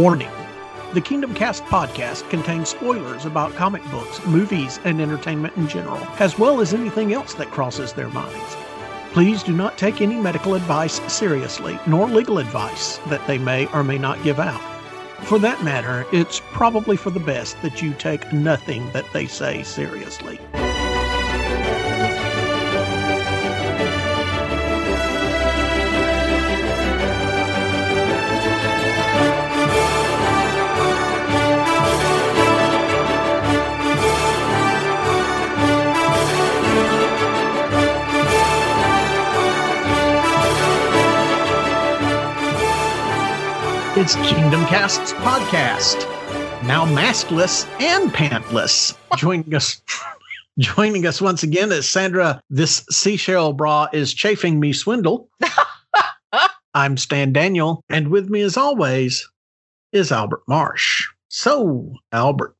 Warning: The Kingdom Cast podcast contains spoilers about comic books, movies, and entertainment in general, as well as anything else that crosses their minds. Please do not take any medical advice seriously, nor legal advice that they may or may not give out. For that matter, it's probably for the best that you take nothing that they say seriously. It's Kingdom Cast's podcast, now maskless and pantless. Joining us once again is Sandra. This seashell bra is chafing me swindle. I'm Stan Daniel, and with me as always is Albert Marsh. So, Albert.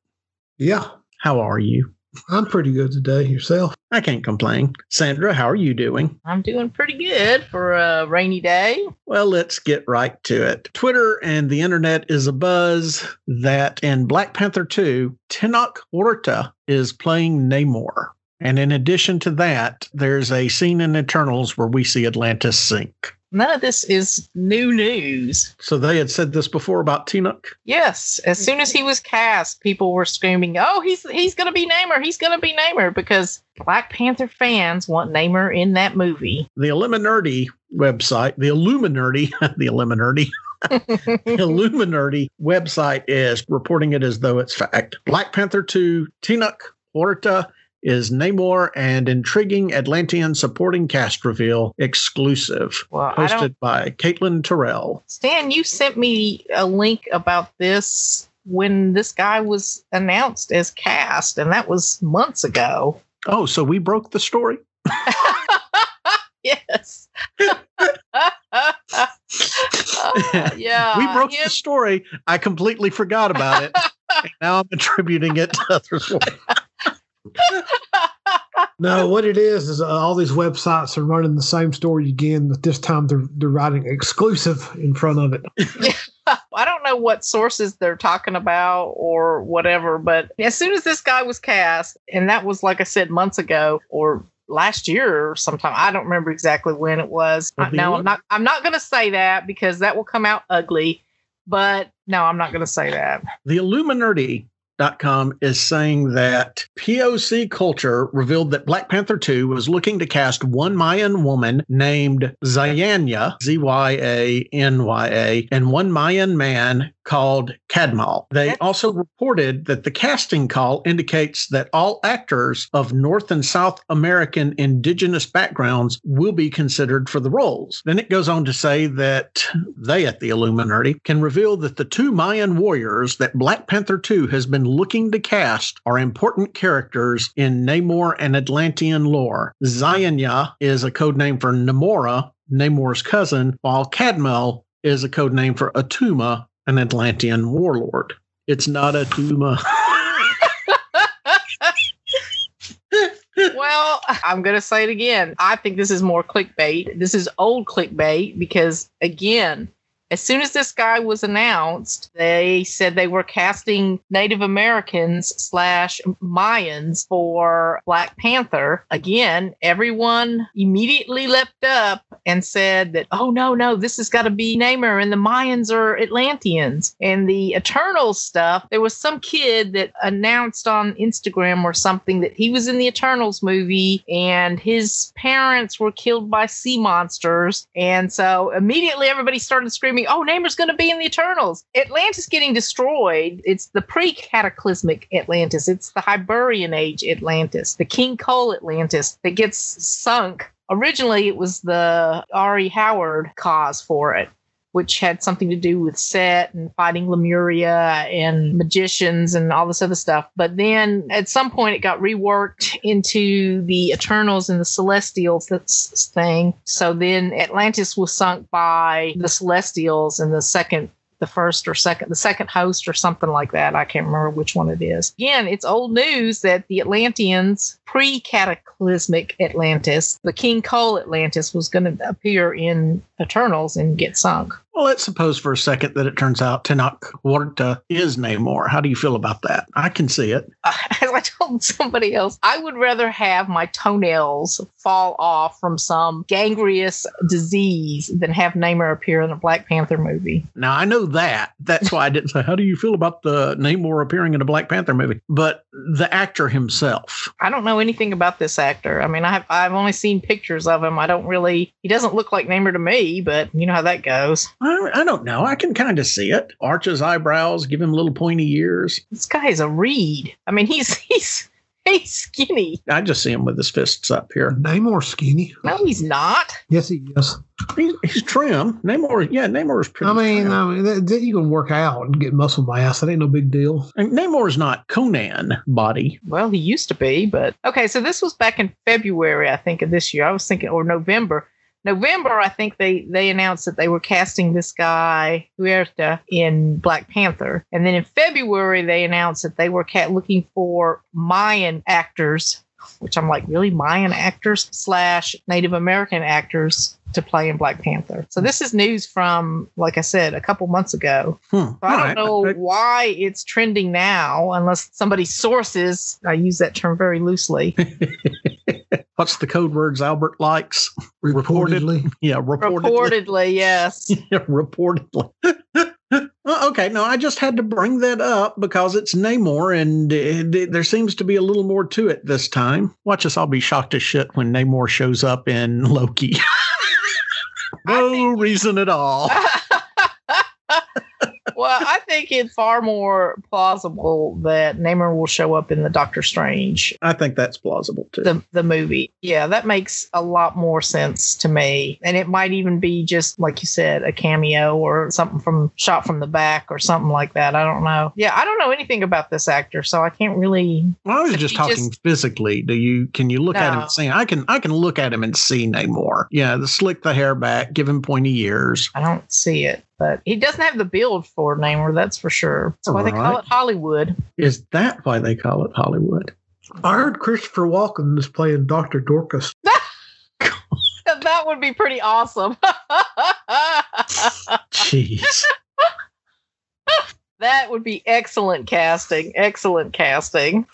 Yeah. How are you? I'm pretty good today. Yourself? I can't complain. Sandra, how are you doing? I'm doing pretty good for a rainy day. Well, let's get right to it. Twitter and the internet is abuzz that in Black Panther 2, Tenoch Huerta is playing Namor. And in addition to that, there's a scene in Eternals where we see Atlantis sink. None of this is new news. So they had said this before about Tenoch? Yes. As soon as he was cast, people were screaming, oh, he's going to be Namor. He's going to be Namor, because Black Panther fans want Namor in that movie. The Illuminerdi website, the Illuminerdi website is reporting it as though it's fact. Black Panther 2, Tenoch Huerta is Namor and intriguing Atlantean supporting cast reveal exclusive. Well, posted by Caitlin Terrell. Stan, you sent me a link about this when this guy was announced as cast, and that was months ago. Oh, so we broke the story? Yes. Yeah. We broke the story. I completely forgot about it. And now I'm attributing it to others. No, what it is all these websites are running the same story again, but this time they're writing exclusive in front of it. I don't know what sources they're talking about or whatever, but as soon as this guy was cast, and that was, like I said, months ago or last year or sometime, I don't remember exactly when it was. No, I'm not going to say that because that will come out ugly, but no, I'm not going to say that. The Illuminerdi.com is saying that POC culture revealed that Black Panther 2 was looking to cast one Mayan woman named Zyanya, Zyanya, and one Mayan man called Cadmall. They also reported that the casting call indicates that all actors of North and South American indigenous backgrounds will be considered for the roles. Then it goes on to say that they at the Illuminati can reveal that the two Mayan warriors that Black Panther 2 has been looking to cast are important characters in Namor and Atlantean lore. Zyanya is a codename for Namora, Namor's cousin, while Cadmall is a codename for Atuma, an Atlantean warlord. It's not Atuma. Well, I'm going to say it again. I think this is more clickbait. This is old clickbait because, again, as soon as this guy was announced, they said they were casting Native Americans / Mayans for Black Panther. Again, everyone immediately leapt up and said that, oh, no, this has got to be Namor and the Mayans are Atlanteans. And the Eternals stuff, there was some kid that announced on Instagram or something that he was in the Eternals movie and his parents were killed by sea monsters. And so immediately everybody started screaming, oh, Namor's going to be in the Eternals. Atlantis getting destroyed. It's the pre-cataclysmic Atlantis. It's the Hyborian Age Atlantis, the King Kull Atlantis that gets sunk. Originally, it was the Ari Howard cause for it, which had something to do with Set and fighting Lemuria and magicians and all this other stuff. But then at some point, it got reworked into the Eternals and the Celestials thing. So then Atlantis was sunk by the Celestials and the second host or something like that. I can't remember which one it is. Again, it's old news that the Atlanteans, pre-cataclysmic Atlantis, the King Kull Atlantis was going to appear in Eternals and get sunk. Well, let's suppose for a second that it turns out Tenoch Huerta is Namor. How do you feel about that? I can see it. As I told somebody else, I would rather have my toenails fall off from some gangrenous disease than have Namor appear in a Black Panther movie. Now, I know that. That's why I didn't say, how do you feel about the Namor appearing in a Black Panther movie? But the actor himself. I don't know anything about this actor. I mean, I've only seen pictures of him. I don't really, he doesn't look like Namor to me, but you know how that goes. I don't know. I can kind of see it. Arch his eyebrows, give him little pointy ears. This guy is a reed. I mean, he's skinny. I just see him with his fists up here. Namor's skinny. No, he's not. Yes, he is. He's trim. Namor is pretty trim. I mean, you can work out and get muscle mass. That ain't no big deal. And Namor's not Conan body. Well, he used to be, but... Okay, so this was back in February, I think, of this year. I was thinking, or November. I think they announced that they were casting this guy, Huerta, in Black Panther. And then in February, they announced that they were looking for Mayan actors, which I'm like, really? Mayan actors / Native American actors to play in Black Panther. So this is news from, like I said, a couple months ago. So I don't know why it's trending now, unless somebody sources. I use that term very loosely. What's the code words Albert likes? Reportedly. Yeah, reportedly. Reportedly, yes. Yeah, reportedly. Okay, no, I just had to bring that up because it's Namor, and there seems to be a little more to it this time. Watch us all be shocked as shit when Namor shows up in Loki. No reason at all. Well, I think it's far more plausible that Namor will show up in the Doctor Strange. I think that's plausible, too. The movie. Yeah, that makes a lot more sense to me. And it might even be just, like you said, a cameo or something shot from the back or something like that. I don't know. Yeah, I don't know anything about this actor, so I can't really... Well, I was just talking physically. Can you look at him and see? I can look at him and see Namor. Yeah, slick the hair back, give him pointy ears. I don't see it. But he doesn't have the build for Namor, that's for sure. That's why they call it Hollywood. Is that why they call it Hollywood? I heard Christopher Walken is playing Dr. Dorcas. That would be pretty awesome. Jeez. That would be excellent casting. Excellent casting.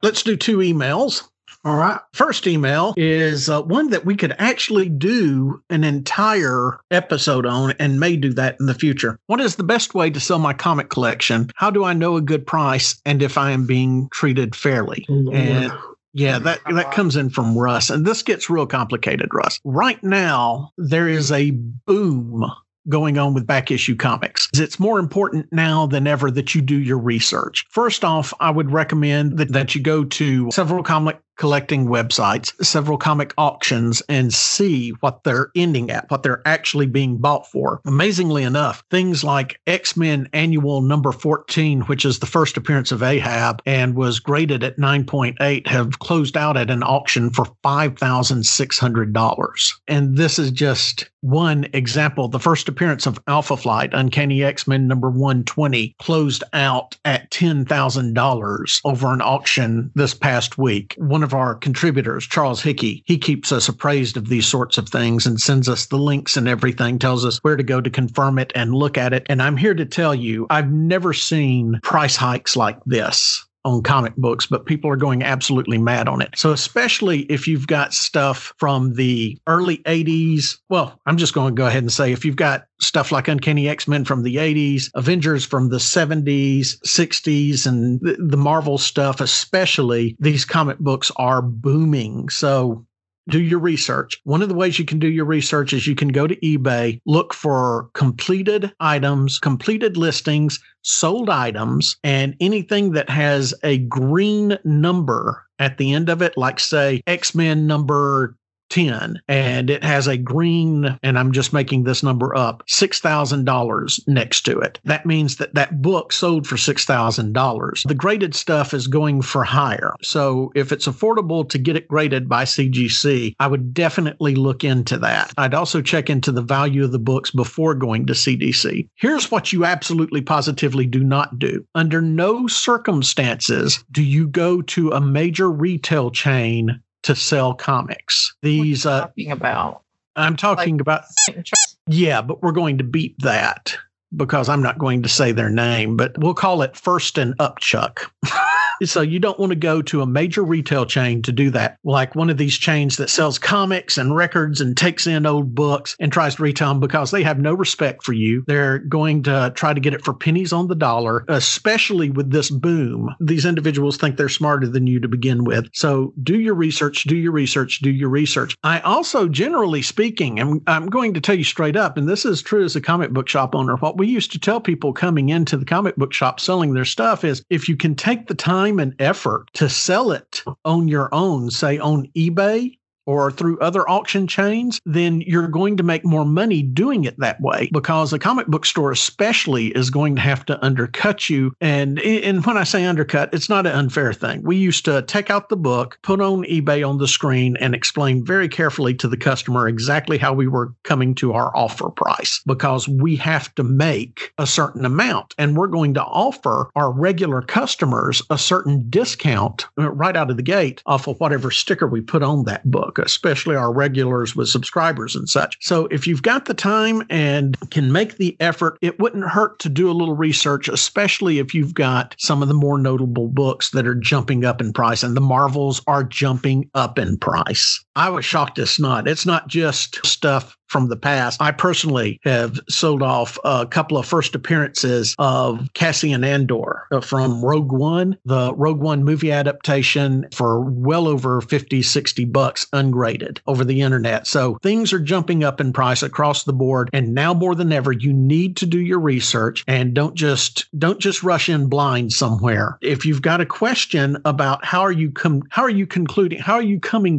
Let's do 2 emails. All right. First email is one that we could actually do an entire episode on and may do that in the future. What is the best way to sell my comic collection? How do I know a good price and if I am being treated fairly? Lord. And yeah, that comes in from Russ. And this gets real complicated, Russ. Right now, there is a boom going on with back issue comics. It's more important now than ever that you do your research. First off, I would recommend that you go to several comic collecting websites, several comic auctions, and see what they're ending at, what they're actually being bought for. Amazingly enough, things like X-Men Annual number 14, which is the first appearance of Ahab and was graded at 9.8, have closed out at an auction for $5,600. And this is just one example. The first appearance of Alpha Flight, Uncanny X-Men number 120, closed out at $10,000 over an auction this past week. One of our contributors, Charles Hickey, he keeps us appraised of these sorts of things and sends us the links and everything, tells us where to go to confirm it and look at it. And I'm here to tell you, I've never seen price hikes like this on comic books, but people are going absolutely mad on it. So especially if you've got stuff from the early 80s, well, I'm just going to go ahead and say if you've got stuff like Uncanny X-Men from the 80s, Avengers from the 70s, 60s, and the Marvel stuff, especially, these comic books are booming. So do your research. One of the ways you can do your research is you can go to eBay, look for completed items, completed listings, sold items, and anything that has a green number at the end of it, like say X-Men number 10, and it has a green, and I'm just making this number up, $6,000 next to it. That means that book sold for $6,000. The graded stuff is going for higher. So if it's affordable to get it graded by CGC, I would definitely look into that. I'd also check into the value of the books before going to CDC. Here's what you absolutely positively do not do. Under no circumstances do you go to a major retail chain to sell comics. These, what are you talking about? I'm talking about... Yeah, but we're going to beat that because I'm not going to say their name, but we'll call it First and Upchuck. So you don't want to go to a major retail chain to do that, like one of these chains that sells comics and records and takes in old books and tries to retail them because they have no respect for you. They're going to try to get it for pennies on the dollar, especially with this boom. These individuals think they're smarter than you to begin with. So do your research, do your research, do your research. I also, generally speaking, and I'm going to tell you straight up, and this is true as a comic book shop owner, what we used to tell people coming into the comic book shop selling their stuff is if you can take the time and effort to sell it on your own, say on eBay or through other auction chains, then you're going to make more money doing it that way because a comic book store especially is going to have to undercut you. And when I say undercut, it's not an unfair thing. We used to take out the book, put on eBay on the screen, and explain very carefully to the customer exactly how we were coming to our offer price because we have to make a certain amount. And we're going to offer our regular customers a certain discount right out of the gate off of whatever sticker we put on that book, especially our regulars with subscribers and such. So if you've got the time and can make the effort, it wouldn't hurt to do a little research, especially if you've got some of the more notable books that are jumping up in price, and the Marvels are jumping up in price. I was shocked it's not. It's not just stuff from the past. I personally have sold off a couple of first appearances of Cassian Andor from Rogue One, the Rogue One movie adaptation, for well over $50-$60 ungraded over the internet. So things are jumping up in price across the board. And now more than ever, you need to do your research and don't just rush in blind somewhere. If you've got a question about how are you coming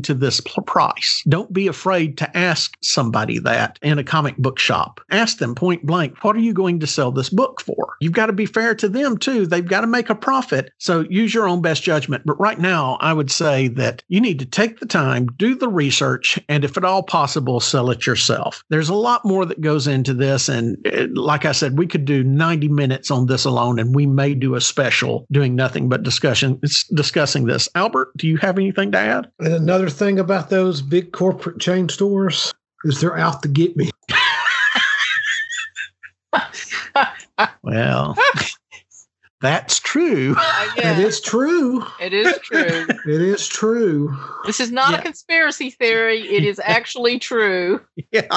to this price, don't be afraid to ask somebody that in a comic book shop. Ask them point blank, what are you going to sell this book for? You've got to be fair to them too. They've got to make a profit. So use your own best judgment. But right now, I would say that you need to take the time, do the research, and if at all possible, sell it yourself. There's a lot more that goes into this. And like I said, we could do 90 minutes on this alone, and we may do a special doing nothing but discussing this. Albert, do you have anything to add? And another thing about those big corporate chain stores is they're out to get me. Well, that's true. It is true. It is true. It is true. This is not a conspiracy theory. It is actually true. Yeah.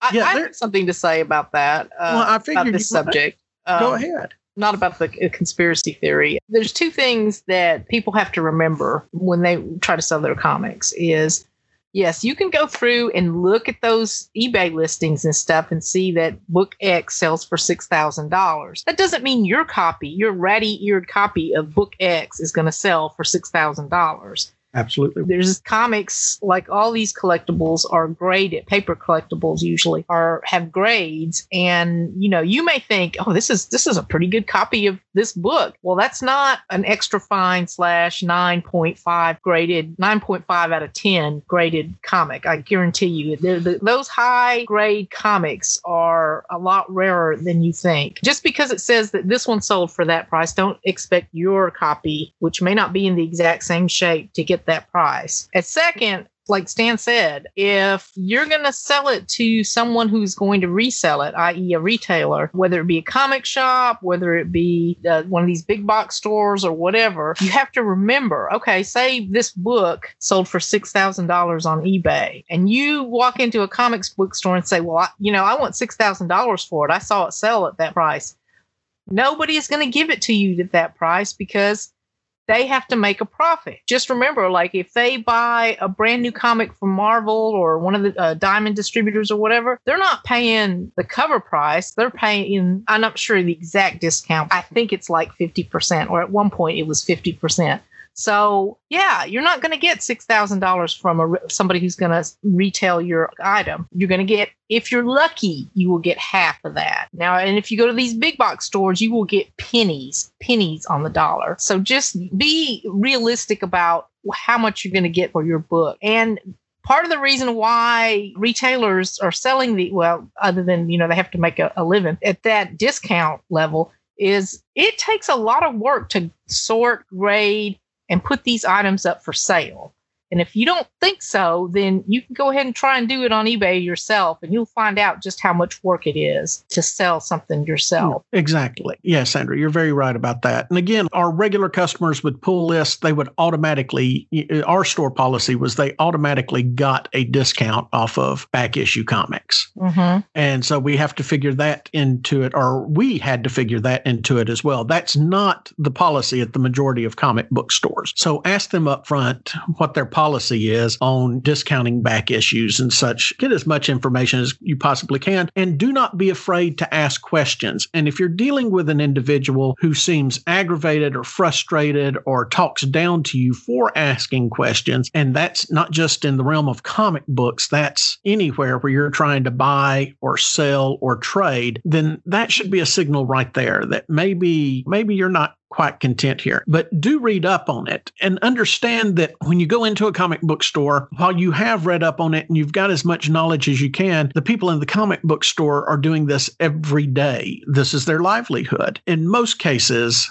I have something to say about that, about this subject. Go ahead. Not about the conspiracy theory. There's two things that people have to remember when they try to sell their comics is, yes, you can go through and look at those eBay listings and stuff and see that book X sells for $6,000. That doesn't mean your copy, your ratty-eared copy of book X is going to sell for $6,000. Absolutely. There's comics, like all these collectibles are graded. Paper collectibles usually have grades. And, you may think, oh, this is a pretty good copy of this book. Well, that's not an extra fine / 9.5 graded, 9.5 out of 10 graded comic. I guarantee you those high grade comics are a lot rarer than you think. Just because it says that this one sold for that price, don't expect your copy, which may not be in the exact same shape, to get that price. And second, like Stan said, if you're going to sell it to someone who's going to resell it, i.e. a retailer, whether it be a comic shop, whether it be one of these big box stores or whatever, you have to remember, okay, say this book sold for $6,000 on eBay, and you walk into a comics book store and say, well, I want $6,000 for it. I saw it sell at that price. Nobody is going to give it to you at that price because they have to make a profit. Just remember, like if they buy a brand new comic from Marvel or one of the Diamond distributors or whatever, they're not paying the cover price. They're paying, I'm not sure the exact discount. I think it's like 50%, or at one point it was 50%. So yeah, you're not going to get $6,000 from somebody who's going to retail your item. You're going to get, if you're lucky, you will get half of that. Now, and if you go to these big box stores, you will get pennies on the dollar. So just be realistic about how much you're going to get for your book. And part of the reason why retailers are selling other than, they have to make a living at that discount level, is it takes a lot of work to sort, grade, and put these items up for sale. And if you don't think so, then you can go ahead and try and do it on eBay yourself, and you'll find out just how much work it is to sell something yourself. Exactly. Yes, Sandra, you're very right about that. And again, our regular customers would pull lists. They would automatically, our store policy was they automatically got a discount off of back issue comics. Mm-hmm. And so we have to figure that into it, or we had to figure that into it as well. That's not the policy at the majority of comic book stores. So ask them up front what their policy is on discounting back issues and such. Get as much information as you possibly can, and do not be afraid to ask questions. And if you're dealing with an individual who seems aggravated or frustrated or talks down to you for asking questions, and that's not just in the realm of comic books, that's anywhere where you're trying to buy or sell or trade, then that should be a signal right there that maybe you're not quite content here. But do read up on it and understand that when you go into a comic book store, while you have read up on it and you've got as much knowledge as you can, the people in the comic book store are doing this every day. This is their livelihood. In most cases,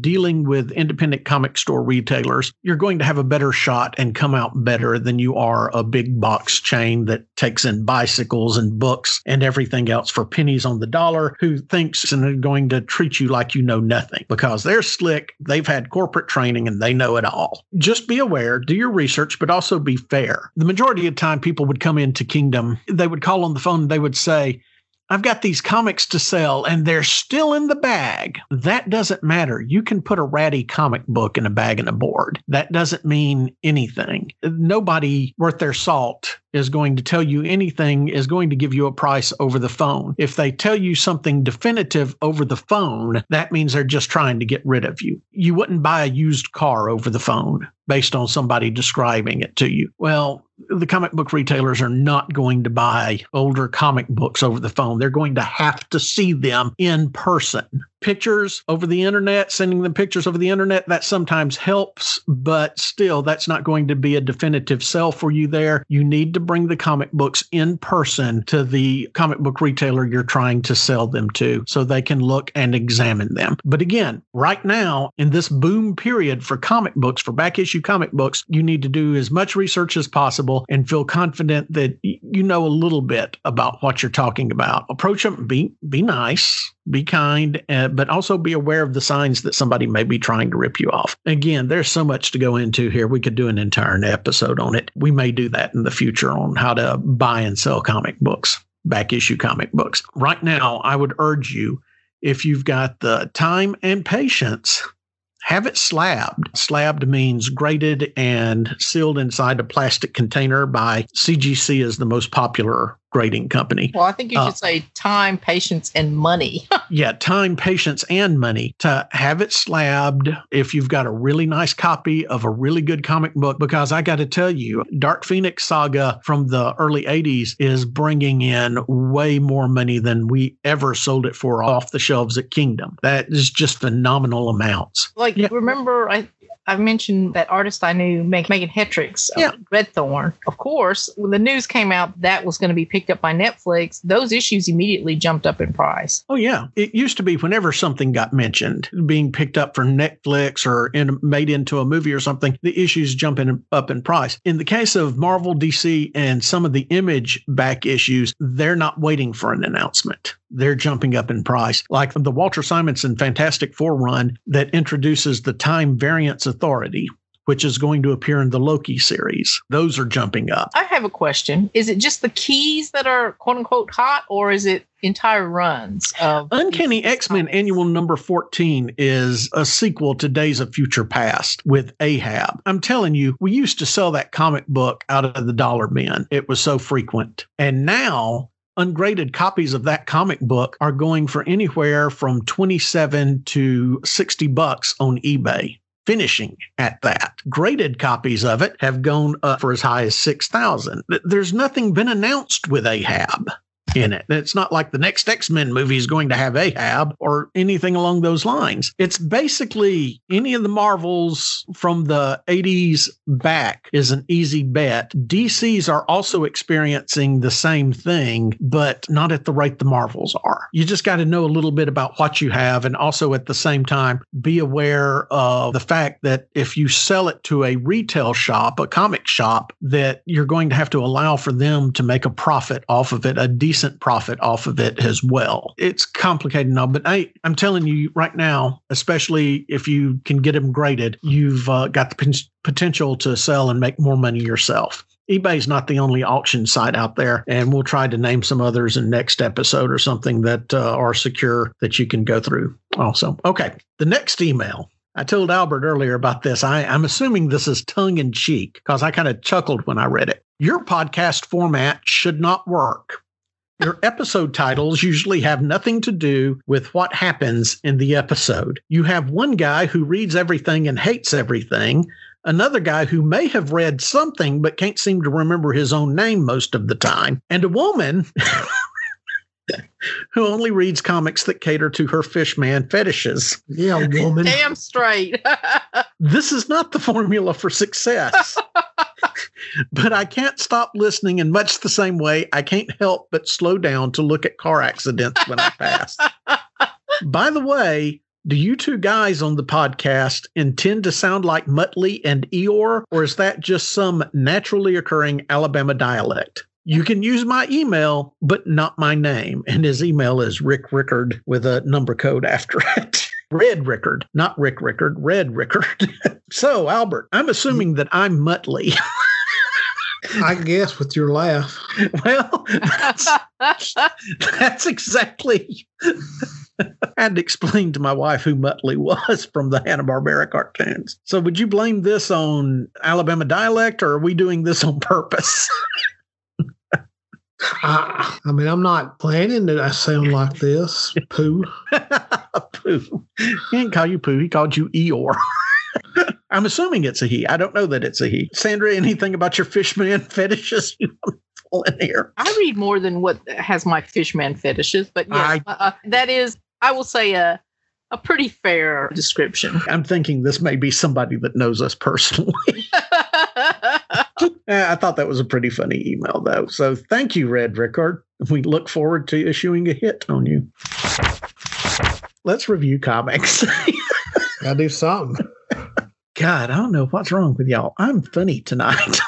dealing with independent comic store retailers, you're going to have a better shot and come out better than you are a big box chain that takes in bicycles and books and everything else for pennies on the dollar, who thinks and they're going to treat you like you know nothing because they're slick, they've had corporate training, and they know it all. Just be aware, do your research, but also be fair. The majority of the time people would come into Kingdom, they would call on the phone, they would say, I've got these comics to sell and they're still in the bag. That doesn't matter. You can put a ratty comic book in a bag and a board. That doesn't mean anything. Nobody worth their salt is going to tell you anything, is going to give you a price over the phone. If they tell you something definitive over the phone, that means they're just trying to get rid of you. You wouldn't buy a used car over the phone based on somebody describing it to you. Well, the comic book retailers are not going to buy older comic books over the phone. They're going to have to see them in person. Pictures over the internet, sending them pictures over the internet, that sometimes helps, but still, that's not going to be a definitive sell for you there. You need to bring the comic books in person to the comic book retailer you're trying to sell them to so they can look and examine them. But again, right now, in this boom period for comic books, for back issue comic books, you need to do as much research as possible and feel confident that you know a little bit about what you're talking about. Approach them, be nice, be kind, but also be aware of the signs that somebody may be trying to rip you off. Again, there's so much to go into here. We could do an entire episode on it. We may do that in the future on how to buy and sell comic books, back issue comic books. Right now, I would urge you, if you've got the time and patience, have it slabbed. Slabbed means graded and sealed inside a plastic container by CGC is the most popular grading company. Well, I think you should say time, patience, and money. Yeah, time, patience, and money to have it slabbed if you've got a really nice copy of a really good comic book, because I got to tell you, Dark Phoenix Saga from the early 80s is bringing in way more money than we ever sold it for off the shelves at Kingdom. That is just phenomenal amounts. Like, yeah. Remember, I mentioned that artist I knew, Megan Hetrix, yeah. Redthorn. Of course, when the news came out that was going to be picked up by Netflix, those issues immediately jumped up in price. Oh, yeah. It used to be whenever something got mentioned, being picked up for Netflix or made into a movie or something, the issues up in price. In the case of Marvel, DC, and some of the Image back issues, they're not waiting for an announcement. They're jumping up in price. Like the Walter Simonson Fantastic Four run that introduces the Time Variance Authority, which is going to appear in the Loki series. Those are jumping up. I have a question. Is it just the keys that are quote unquote hot, or is it entire runs of Uncanny X-Men Annual number 14 is a sequel to Days of Future Past with Ahab. I'm telling you, we used to sell that comic book out of the dollar bin. It was so frequent. And now ungraded copies of that comic book are going for anywhere from $27 to $60 on eBay, finishing at that. Graded copies of it have gone up for as high as $6,000. There's nothing been announced with Ahab. in it. It's not like the next X-Men movie is going to have Ahab or anything along those lines. It's basically any of the Marvels from the 80s back is an easy bet. DCs are also experiencing the same thing, but not at the rate the Marvels are. You just got to know a little bit about what you have, and also at the same time, be aware of the fact that if you sell it to a retail shop, a comic shop, that you're going to have to allow for them to make a profit off of it, a decent profit off of it as well. It's complicated now, but I'm telling you right now, especially if you can get them graded, you've got the potential to sell and make more money yourself. eBay's not the only auction site out there, and we'll try to name some others in next episode or something that are secure that you can go through also. Okay, the next email. I told Albert earlier about this. I'm assuming this is tongue-in-cheek because I kind of chuckled when I read it. Your podcast format should not work. Your episode titles usually have nothing to do with what happens in the episode. You have one guy who reads everything and hates everything, another guy who may have read something but can't seem to remember his own name most of the time, and a woman who only reads comics that cater to her fish man fetishes. Yeah, woman. Damn straight. This is not the formula for success. But I can't stop listening in much the same way I can't help but slow down to look at car accidents when I pass. By the way, do you two guys on the podcast intend to sound like Muttley and Eeyore, or is that just some naturally occurring Alabama dialect? You can use my email, but not my name. And his email is Rick Rickard with a number code after it. Red Rickard, not Rick Rickard, Red Rickard. So, Albert, I'm assuming that I'm Muttley. I guess with your laugh. Well, that's exactly... I had to explain to my wife who Muttley was from the Hanna-Barbera cartoons. So would you blame this on Alabama dialect, or are we doing this on purpose? I mean, I'm not planning that I sound like this. Pooh. Pooh. He didn't call you Pooh. He called you Eeyore. I'm assuming it's a he. I don't know that it's a he. Sandra, anything about your fishman fetishes you want to pull in here? I read more than what has my fishman fetishes, but yes, that is, I will say, a pretty fair description. I'm thinking this may be somebody that knows us personally. I thought that was a pretty funny email, though. So thank you, Red Rickard. We look forward to issuing a hit on you. Let's review comics. Gotta do something. God, I don't know what's wrong with y'all. I'm funny tonight.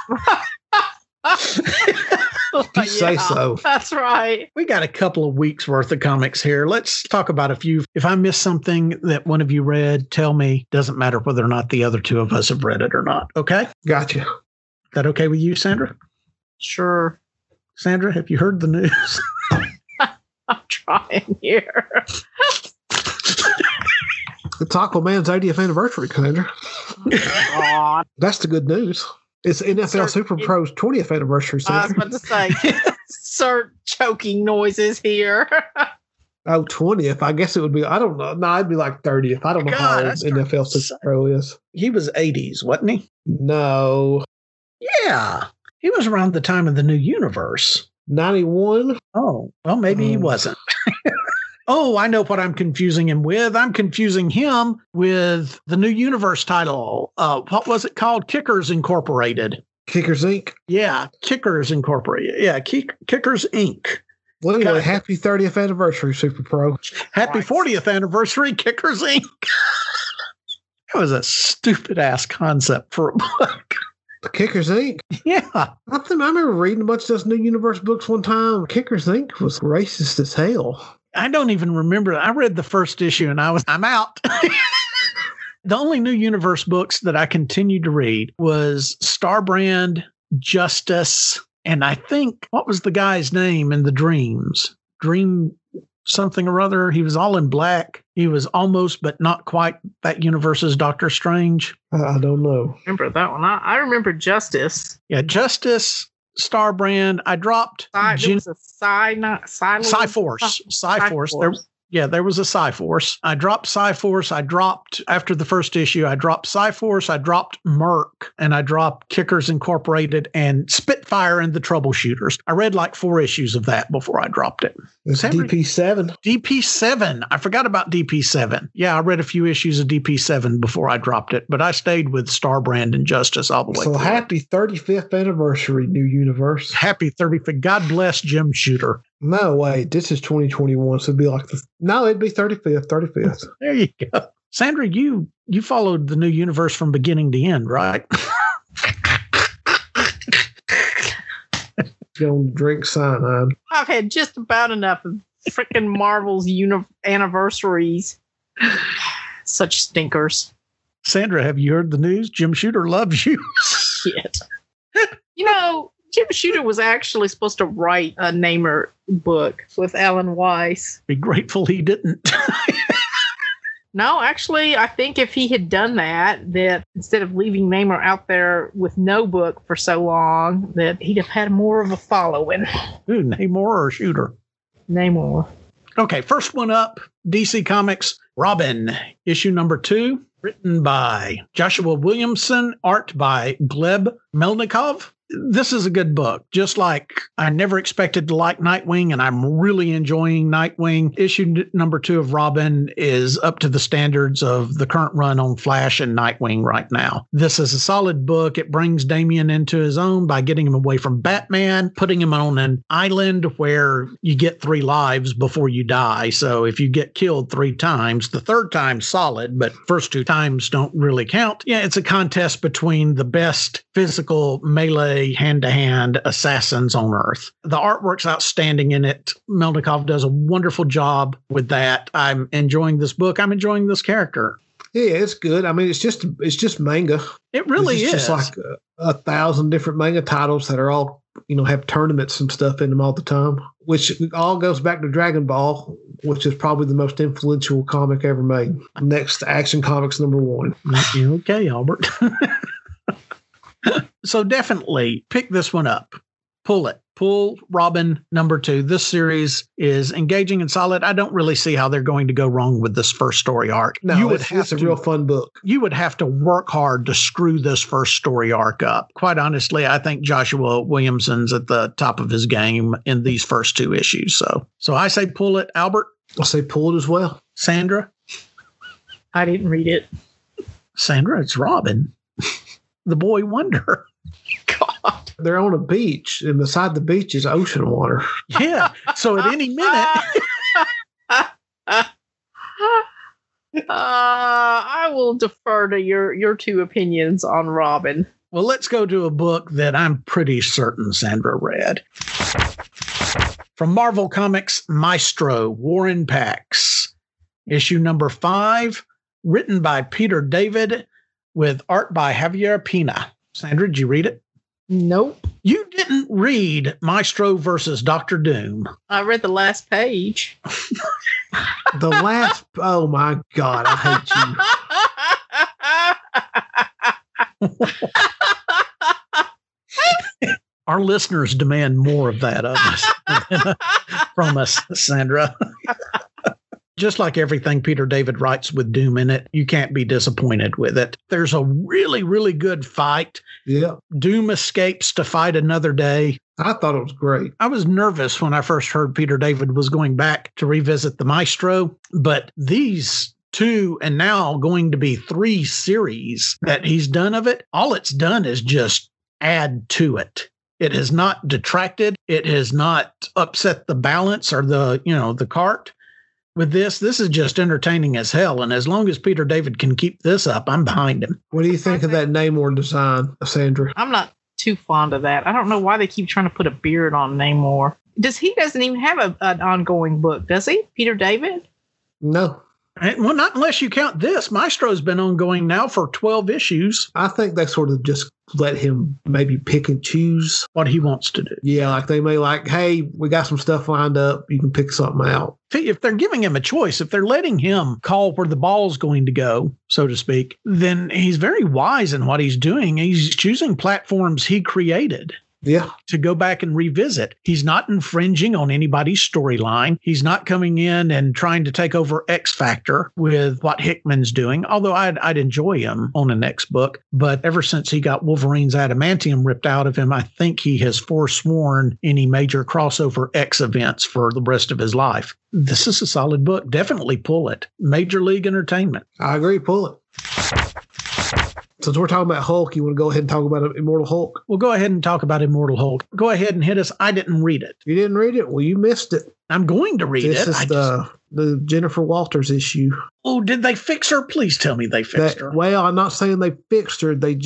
Say so. That's right. We got a couple of weeks worth of comics here. Let's talk about a few. If I miss something that one of you read, tell me. Doesn't matter whether or not the other two of us have read it or not. Okay? Gotcha. That okay with you, Sandra? Sure. Sandra, have you heard the news? I'm trying here. It's Aquaman's 80th anniversary, Sandra. Oh, that's the good news. It's NFL Super Pro's 20th anniversary. Sandra. I was about to say, start choking noises here. Oh, 20th. I guess it would be, I don't know. No, it'd be like 30th. I don't know how old NFL Super Pro is. He was 80s, wasn't he? No. Yeah. He was around the time of the new universe. 91? Oh, well, maybe he wasn't. Oh, I know what I'm confusing him with. I'm confusing him with the new universe title. What was it called? Kickers Incorporated. Kickers Inc. Yeah, Kickers Incorporated. Yeah, Kickers Inc. Well, anyway, happy 30th anniversary, Super Pro. Happy 40th anniversary, Kickers Inc. That was a stupid ass concept for a book. The Kickers Inc. Yeah. I remember reading a bunch of those new universe books one time. Kickers Inc. was racist as hell. I don't even remember. I read the first issue and I'm out. The only new universe books that I continued to read was Starbrand, Justice, and I think, what was the guy's name in the Dreams? Dream something or other. He was all in black. He was almost, but not quite, that universe's Doctor Strange. I don't know. I remember that one. I remember Justice. Yeah, Justice. Starbrand. I dropped Psyforce. Yeah, there was a Psy-Force. I dropped Psy-Force. After the first issue, I dropped Psy-Force, I dropped Merc, and I dropped Kickers Incorporated and Spitfire and the Troubleshooters. I read like 4 issues of that before I dropped it. It's DP7. DP7. I forgot about DP7. Yeah, I read a few issues of DP7 before I dropped it, but I stayed with Starbrand and Justice all the way. So happy 35th anniversary, New Universe. Happy 35th. God bless Jim Shooter. No way. This is 2021, so it'd be like it'd be 35th. There you go. Sandra, you followed the New Universe from beginning to end, right? Don't drink cyanide. I've had just about enough of freaking Marvel's anniversaries. Such stinkers. Sandra, have you heard the news? Jim Shooter loves you. Shit. You know, Jim Shooter was actually supposed to write a Namor book with Alan Weiss. Be grateful he didn't. No, actually, I think if he had done that instead of leaving Namor out there with no book for so long, that he'd have had more of a following. Ooh, Namor or Shooter? Namor. Okay, first one up, DC Comics, Robin, issue number 2, written by Joshua Williamson, art by Gleb Melnikov. This is a good book. Just like I never expected to like Nightwing, and I'm really enjoying Nightwing. Issue number 2 of Robin is up to the standards of the current run on Flash and Nightwing right now. This is a solid book. It brings Damian into his own by getting him away from Batman, putting him on an island where you get 3 lives before you die. So if you get killed 3 times, the 3rd time's solid, but first 2 times don't really count. Yeah, it's a contest between the best physical melee hand-to-hand assassins on Earth. The artwork's outstanding in it. Melnikov does a wonderful job with that. I'm enjoying this book. I'm enjoying this character. Yeah, it's good. I mean, it's just manga. It really is. It's just like a 1,000 different manga titles that are all, you know, have tournaments and stuff in them all the time, which all goes back to Dragon Ball, which is probably the most influential comic ever made. Next, Action Comics number 1. Okay, Albert. So definitely pick this one up. Pull it. Pull Robin number 2. This series is engaging and solid. I don't really see how they're going to go wrong with this first story arc. No, it's a real fun book. You would have to work hard to screw this first story arc up. Quite honestly, I think Joshua Williamson's at the top of his game in these first 2 issues. So I say pull it. Albert? I say pull it as well. Sandra? I didn't read it. Sandra, it's Robin. The Boy Wonder. God. They're on a beach, and beside the beach is ocean water. Yeah. So at any minute. I will defer to your 2 opinions on Robin. Well, let's go to a book that I'm pretty certain Sandra read. From Marvel Comics, Maestro, Warren Pax. Issue number 5, written by Peter David, with art by Javier Pina. Sandra, did you read it? Nope. You didn't read Maestro versus Doctor Doom. I read the last page. The last... Oh, my God. I hate you. Our listeners demand more of that of us. From us, Sandra. Just like everything Peter David writes with Doom in it, you can't be disappointed with it. There's a really, really good fight. Yeah. Doom escapes to fight another day. I thought it was great. I was nervous when I first heard Peter David was going back to revisit the Maestro, but these 2 and now going to be 3 series that he's done of it, all it's done is just add to it. It has not detracted. It has not upset the balance or the cart. With this is just entertaining as hell. And as long as Peter David can keep this up, I'm behind him. What do you think of that Namor design, Sandra? I'm not too fond of that. I don't know why they keep trying to put a beard on Namor. He doesn't even have an ongoing book, does he? Peter David? No. Well, not unless you count this. Maestro's been ongoing now for 12 issues. I think they sort of just let him maybe pick and choose what he wants to do. Yeah, like they may like, hey, we got some stuff lined up. You can pick something out. If they're giving him a choice, if they're letting him call where the ball's going to go, so to speak, then he's very wise in what he's doing. He's choosing platforms he created. yeah, to go back and revisit. He's not infringing on anybody's storyline. He's not coming in and trying to take over X Factor with what Hickman's doing, although I'd enjoy him on the next book. But ever since he got Wolverine's adamantium ripped out of him, I think he has forsworn any major crossover X events for the rest of his life. This is a solid book. Definitely pull it. Major League Entertainment. I agree. Pull it. Since we're talking about Hulk, you want to go ahead and talk about Immortal Hulk? We'll go ahead and talk about Immortal Hulk. Go ahead and hit us. I didn't read it. You didn't read it? Well, you missed it. I'm going to read it. This is the Jennifer Walters issue. Oh, did they fix her? Please tell me they fixed her. Well, I'm not saying they fixed her. They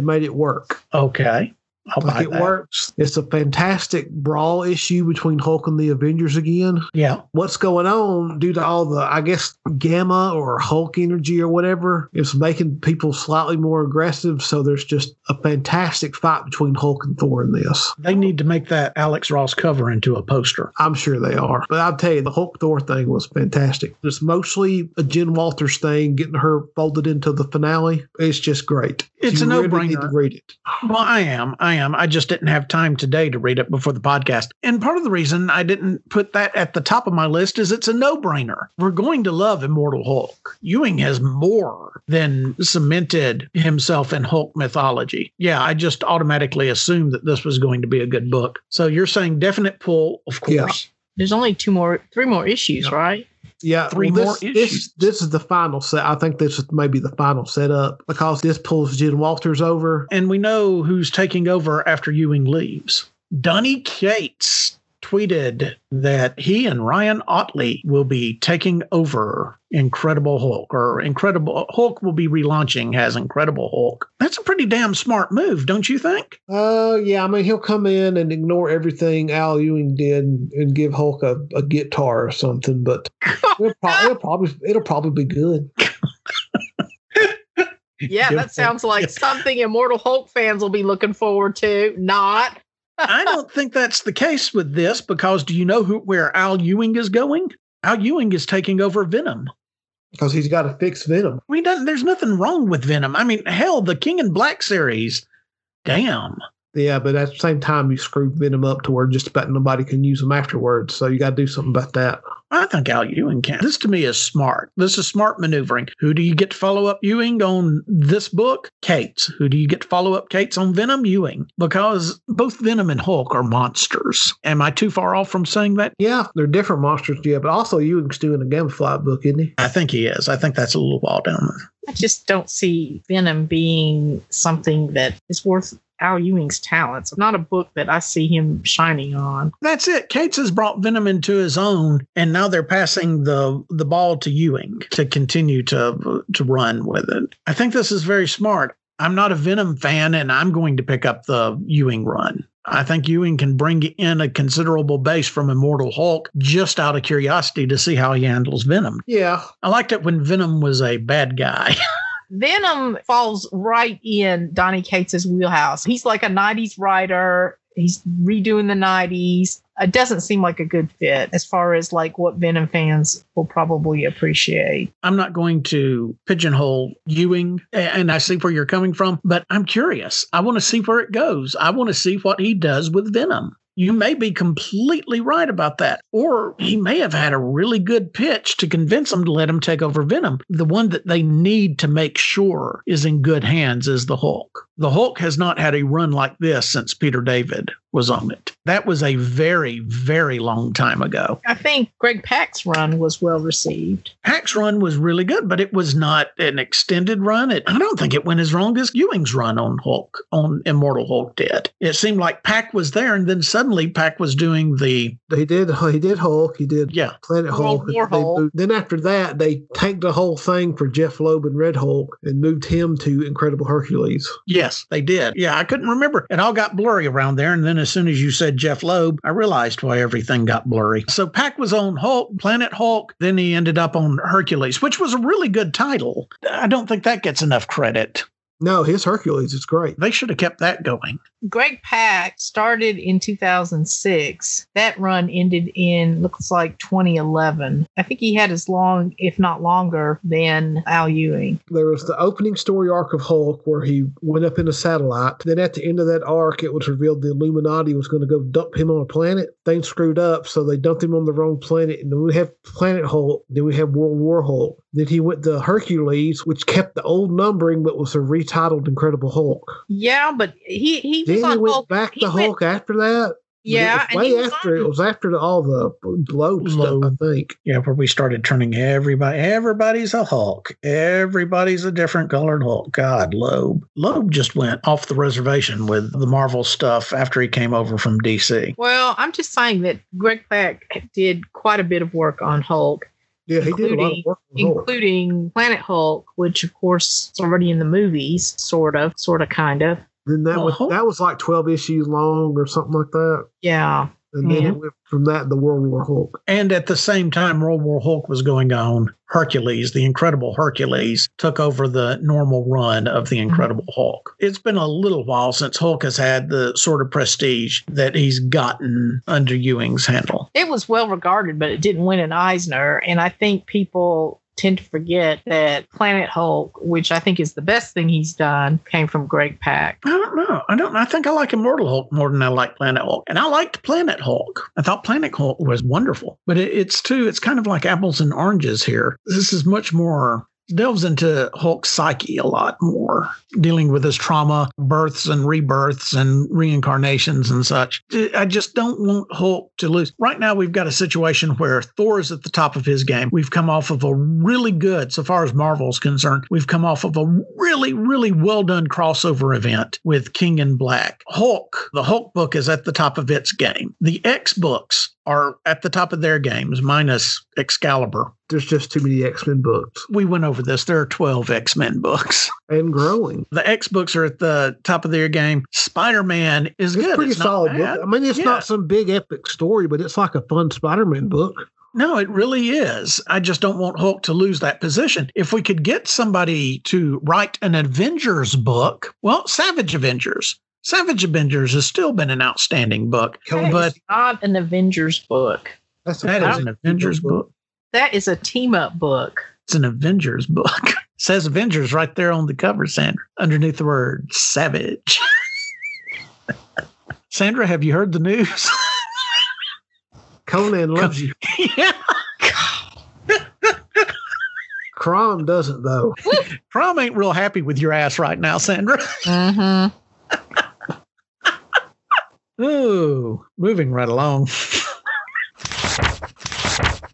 made it work. Okay. Like it works. It's a fantastic brawl issue between Hulk and the Avengers again. Yeah. What's going on due to all the, I guess, gamma or Hulk energy or whatever, it's making people slightly more aggressive. So there's just a fantastic fight between Hulk and Thor in this. They need to make that Alex Ross cover into a poster. I'm sure they are. But I'll tell you, the Hulk-Thor thing was fantastic. It's mostly a Jen Walters thing, getting her folded into the finale. It's just great. It's a no-brainer. You really need to read it. Well, I am. I just didn't have time today to read it before the podcast. And part of the reason I didn't put that at the top of my list is it's a no-brainer. We're going to love Immortal Hulk. Ewing has more than cemented himself in Hulk mythology. Yeah, I just automatically assumed that this was going to be a good book. So you're saying definite pull, of course. Yeah. There's only three more issues, yeah. Right? Yeah, three more issues. This is the final set. I think this is maybe the final setup because this pulls Jen Walters over. And we know who's taking over after Ewing leaves. Donny Cates tweeted that he and Ryan Otley will be taking over Incredible Hulk, or Incredible Hulk will be relaunching as Incredible Hulk. That's a pretty damn smart move, don't you think? Yeah. I mean, he'll come in and ignore everything Al Ewing did and give Hulk a guitar or something, but it'll probably be good. Yeah, that sounds like something Immortal Hulk fans will be looking forward to. Not. I don't think that's the case with this because do you know where Al Ewing is going? Al Ewing is taking over Venom. Because he's got to fix Venom. I mean, there's nothing wrong with Venom. I mean, hell, the King in Black series. Damn. Yeah, but at the same time, you screwed Venom up to where just about nobody can use him afterwards. So you got to do something about that. I think Al Ewing can. This to me is smart. This is smart maneuvering. Who do you get to follow up Ewing on this book? Cates. Who do you get to follow up Cates on Venom? Ewing. Because both Venom and Hulk are monsters. Am I too far off from saying that? Yeah, they're different monsters, yeah. But also Ewing's doing a Gamma Flight book, isn't he? I think he is. I think that's a little while down there. I just don't see Venom being something that is worth Al Ewing's talents. Not a book that I see him shining on. That's it. Cates has brought Venom into his own, and now they're passing the ball to Ewing to continue to run with it. I think this is very smart. I'm not a Venom fan, and I'm going to pick up the Ewing run. I think Ewing can bring in a considerable base from Immortal Hulk just out of curiosity to see how he handles Venom. Yeah. I liked it when Venom was a bad guy. Venom falls right in Donny Cates' wheelhouse. He's like a 90s writer. He's redoing the 90s. It doesn't seem like a good fit as far as like what Venom fans will probably appreciate. I'm not going to pigeonhole Ewing, and I see where you're coming from, but I'm curious. I want to see where it goes. I want to see what he does with Venom. You may be completely right about that. Or he may have had a really good pitch to convince them to let him take over Venom. The one that they need to make sure is in good hands is the Hulk. The Hulk has not had a run like this since Peter David was on it. That was a very, very long time ago. I think Greg Pak's run was well received. Pak's run was really good, but it was not an extended run. I don't think it went as wrong as Ewing's run on Hulk, on Immortal Hulk did. It seemed like Pak was there, and then suddenly Pak was doing the... He did Hulk. He did Planet Hulk. World War Hulk. Then after that, they tanked the whole thing for Jeph Loeb and Red Hulk and moved him to Incredible Hercules. Yes, they did. Yeah, I couldn't remember. It all got blurry around there, and then as soon as you said Jeph Loeb, I realized why everything got blurry. So Pak was on Hulk, Planet Hulk, then he ended up on Hercules, which was a really good title. I don't think that gets enough credit. No, his Hercules is great. They should have kept that going. Greg Pak started in 2006. That run ended in, looks like, 2011. I think he had as long, if not longer, than Al Ewing. There was the opening story arc of Hulk where he went up in a satellite. Then at the end of that arc, it was revealed the Illuminati was going to go dump him on a planet. Things screwed up, so they dumped him on the wrong planet. And then we have Planet Hulk. Then we have World War Hulk. Then he went to Hercules, which kept the old numbering, but was a retitled Incredible Hulk. Yeah, but he was on Hulk. Then he went back to Hulk after that. Yeah, and it was after all the Loeb stuff, I think. Yeah, where we started turning everybody's a Hulk. Everybody's a different colored Hulk. God, Loeb. Loeb just went off the reservation with the Marvel stuff after he came over from DC. Well, I'm just saying that Greg Pak did quite a bit of work on Hulk. Yeah, he did a lot of work on Hulk. Including Planet Hulk, which, of course, is already in the movies, sort of, kind of. Then that was like 12 issues long or something like that. Yeah. And then it went from that to World War Hulk. And at the same time World War Hulk was going on, Hercules, the Incredible Hercules, took over the normal run of the Incredible Hulk. It's been a little while since Hulk has had the sort of prestige that he's gotten under Ewing's handle. It was well regarded, but it didn't win an Eisner. And I think people tend to forget that Planet Hulk, which I think is the best thing he's done, came from Greg Pak. I don't know. I think I like Immortal Hulk more than I like Planet Hulk. And I liked Planet Hulk. I thought Planet Hulk was wonderful. But it's kind of like apples and oranges here. This is much more... delves into Hulk's psyche a lot more, dealing with his trauma, births and rebirths and reincarnations and such. I just don't want Hulk to lose. Right now, we've got a situation where Thor is at the top of his game. We've come off of a really good, so far as Marvel's concerned, we've come off of a really, really well-done crossover event with King in Black. Hulk, the Hulk book is at the top of its game. The X books are at the top of their games, minus Excalibur. There's just too many X-Men books. We went over this. There are 12 X-Men books. And growing. The X-Books are at the top of their game. Spider-Man is good. It's pretty solid book. I mean, it's not some big epic story, but it's like a fun Spider-Man book. No, it really is. I just don't want Hulk to lose that position. If we could get somebody to write an Avengers book, well, Savage Avengers has still been an outstanding book. But not an Avengers book. That is an Avengers book. That is a team-up book. It's an Avengers book. It says Avengers right there on the cover, Sandra, underneath the word savage. Sandra, have you heard the news? Conan loves you. Yeah. Crom doesn't, though. Crom ain't real happy with your ass right now, Sandra. Mm-hmm. Ooh, moving right along.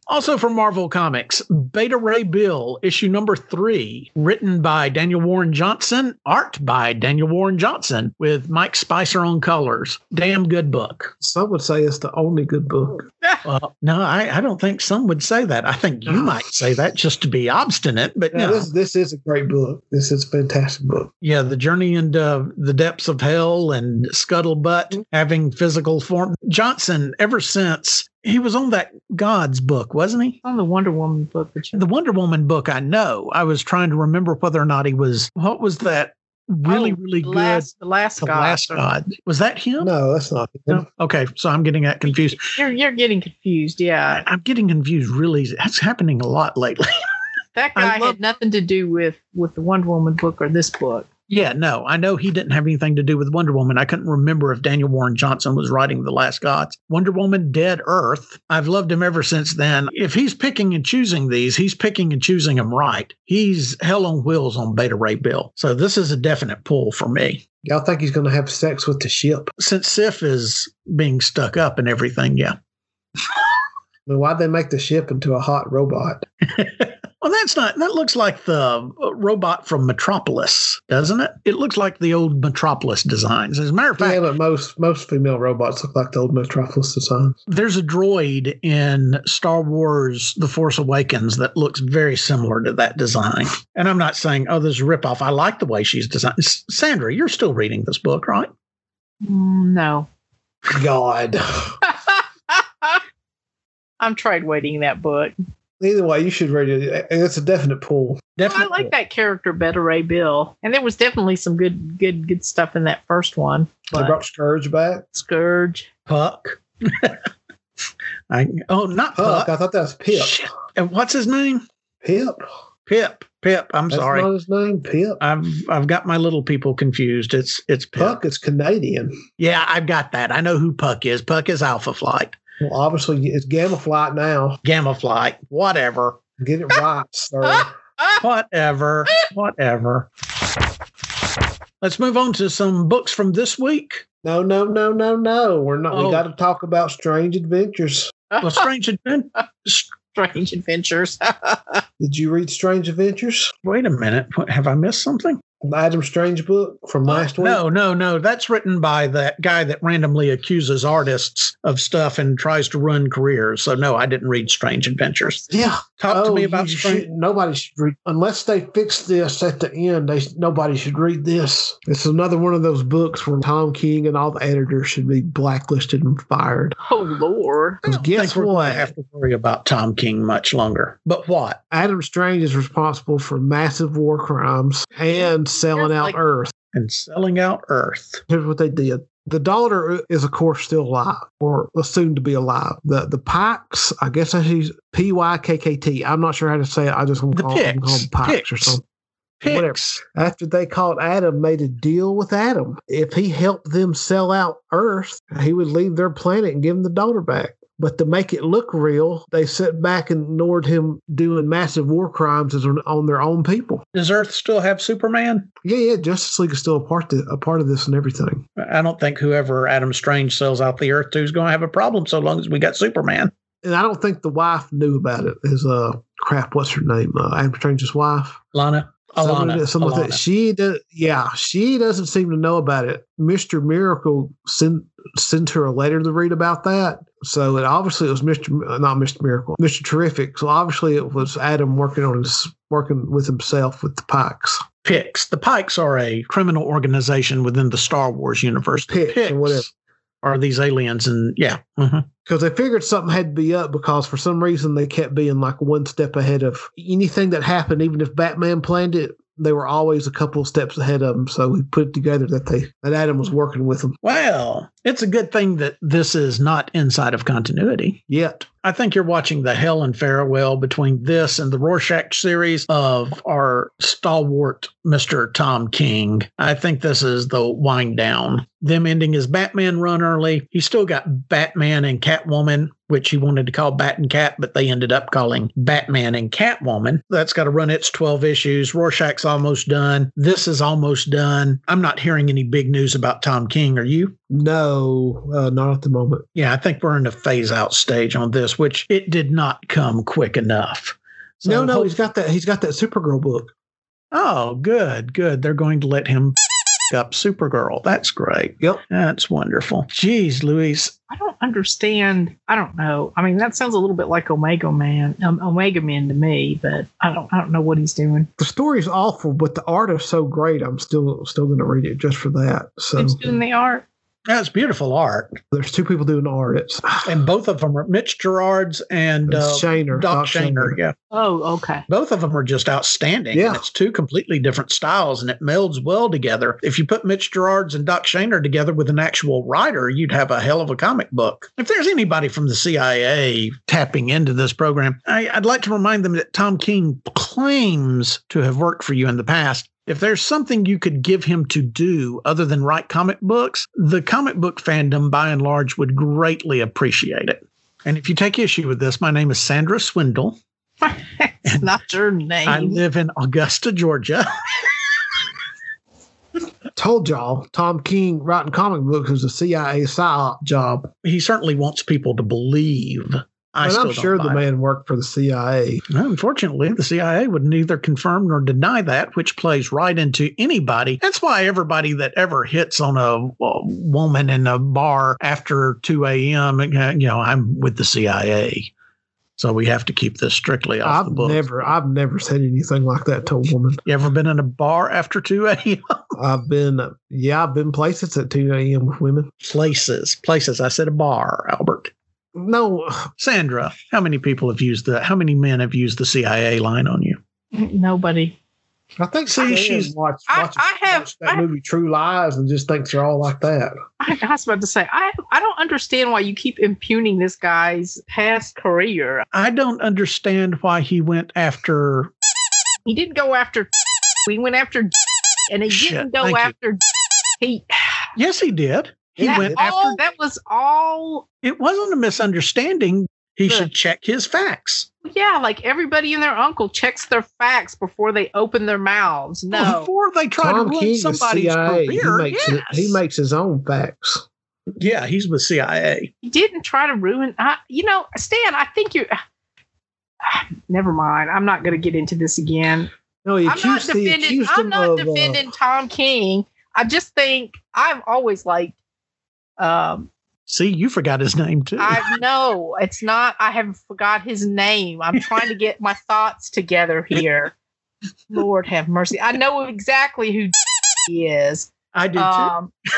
Also from Marvel Comics, Beta Ray Bill, issue number 3, written by Daniel Warren Johnson, art by Daniel Warren Johnson, with Mike Spicer on colors. Damn good book. Some would say it's the only good book. Well, no, I don't think some would say that. I think you might say that just to be obstinate. But no. This is a great book. This is a fantastic book. Yeah, the journey into the depths of hell and scuttlebutt, having physical form. Johnson, ever since... he was on that God's book, wasn't he? On the Wonder Woman book. The Wonder Woman book, I know. I was trying to remember whether or not he was... what was that really, really good... The Last God. Was that him? No, that's not him. No? Okay, so I'm getting that confused. You're getting confused, yeah. I'm getting confused really. That's happening a lot lately. That guy had nothing to do with the Wonder Woman book or this book. Yeah, no, I know he didn't have anything to do with Wonder Woman. I couldn't remember if Daniel Warren Johnson was writing The Last Gods. Wonder Woman, Dead Earth. I've loved him ever since then. If he's picking and choosing these, he's picking and choosing them right. He's hell on wheels on Beta Ray Bill. So this is a definite pull for me. Y'all think he's going to have sex with the ship? Since Sif is being stuck up and everything, yeah. Well, why'd they make the ship into a hot robot? Well, that looks like the robot from Metropolis, doesn't it? It looks like the old Metropolis designs. As a matter of fact... yeah, but most female robots look like the old Metropolis designs. There's a droid in Star Wars The Force Awakens that looks very similar to that design. And I'm not saying, oh, this is a ripoff. I like the way she's designed. Sandra, you're still reading this book, right? No. God. I'm tried waiting that book. Either way, you should read it. It's a definite pull. Definite I like pull. That character better, Ray Bill. And there was definitely some good stuff in that first one. They brought Scourge back. Scourge. Puck. Not Puck. I thought that was Pip. Shit. And what's his name? Pip. That's sorry. That's not his name, Pip. I've got my little people confused. It's Pip. Puck is Canadian. Yeah, I've got that. I know who Puck is. Puck is Alpha Flight. Well, obviously, it's Gamma Flight now. Gamma Flight. Whatever. Get it right, sir. Whatever. Let's move on to some books from this week. No. We're not. Oh. We got to talk about Strange Adventures. Well, Strange Adventures. Did you read Strange Adventures? Wait a minute. Have I missed something? Adam Strange book from last week? No. That's written by that guy that randomly accuses artists of stuff and tries to ruin careers. So, no, I didn't read Strange Adventures. Yeah. Talk to me about Strange. Nobody should read. Unless they fix this at the end, nobody should read this. It's another one of those books where Tom King and all the editors should be blacklisted and fired. Oh, Lord. Guess what? We're going to have to worry about Tom King much longer. But what? Adam Strange is responsible for massive war crimes and selling out Earth. Here's what they did. The daughter is, of course, still alive, or soon to be alive. The Pikes, I guess she's P-Y-K-K-T. I'm not sure how to say it. I just want to call them Pikes or something. Pikes. Whatever. After they caught Adam, made a deal with Adam. If he helped them sell out Earth, he would leave their planet and give them the daughter back. But to make it look real, they sat back and ignored him doing massive war crimes on their own people. Does Earth still have Superman? Yeah. Justice League is still a part of this and everything. I don't think whoever Adam Strange sells out the Earth to is going to have a problem so long as we got Superman. And I don't think the wife knew about it. His what's her name? Adam Strange's wife, Lana. Alana. She doesn't seem to know about it. Mr. Miracle sent her a letter to read about that. So Mr. Terrific. So obviously it was Adam working with himself with the Pikes. Pikes. The Pikes are a criminal organization within the Star Wars universe. Pikes or whatever. Are these aliens, and yeah. Because they figured something had to be up, because for some reason they kept being like one step ahead of anything that happened. Even if Batman planned it, they were always a couple of steps ahead of them. So we put it together that Adam was working with them. Well, it's a good thing that this is not inside of continuity yet. I think you're watching the hell and farewell between this and the Rorschach series of our stalwart Mr. Tom King. I think this is the wind down. Them ending his Batman run early. He still got Batman and Catwoman, which he wanted to call Bat and Cat, but they ended up calling Batman and Catwoman. That's got to run its 12 issues. Rorschach's almost done. This is almost done. I'm not hearing any big news about Tom King. Are you? No, not at the moment. Yeah, I think we're in a phase-out stage on this, which it did not come quick enough. So no, he's got that Supergirl book. Oh, good. They're going to let him up Supergirl. That's great. Yep. That's wonderful. Jeez, Louise. I don't understand. I don't know. I mean, that sounds a little bit like Omega Man to me, but I don't know what he's doing. The story's awful, but the art is so great. I'm still going to read it just for that. So it's doing the art. That's beautiful art. There's two people doing art. And both of them are Mitch Gerards and Doc Shaner. Yeah. Oh, okay. Both of them are just outstanding. Yeah. And it's two completely different styles, and it melds well together. If you put Mitch Gerards and Doc Shaner together with an actual writer, you'd have a hell of a comic book. If there's anybody from the CIA tapping into this program, I'd like to remind them that Tom King claims to have worked for you in the past. If there's something you could give him to do other than write comic books, the comic book fandom, by and large, would greatly appreciate it. And if you take issue with this, my name is Sandra Swindle. It's not your name. I live in Augusta, Georgia. Told y'all, Tom King writing comic books is a CIA side job. He certainly wants people to believe. And I'm sure the man worked for the CIA. Unfortunately, the CIA would neither confirm nor deny that, which plays right into anybody. That's why everybody that ever hits on a woman in a bar after 2 a.m., I'm with the CIA. So we have to keep this strictly off the books. I've never said anything like that to a woman. You ever been in a bar after 2 a.m.? I've been places at 2 a.m. with women. Places. I said a bar, Albert. No, Sandra, how many people have used the, how many men have used the CIA line on you? Nobody. I think she's watched that movie True Lies and just thinks they're all like that. I was about to say, I don't understand why you keep impugning this guy's past career. I don't understand why he went after. He didn't go after. We went after. And he didn't go after. He. Yes, he did. He went after. That was all. It wasn't a misunderstanding. He should check his facts. Yeah, like everybody and their uncle checks their facts before they open their mouths. No, before they try to ruin somebody's career. He makes his own facts. Yeah, he's with CIA. He didn't try to ruin. Stan, I think you. Never mind. I'm not going to get into this again. No, he accused him of. I'm not defending Tom King. I just think I've always liked. See, you forgot his name, too. I know. It's not. I have forgot his name. I'm trying to get my thoughts together here. Lord have mercy. I know exactly who he is. I do, too.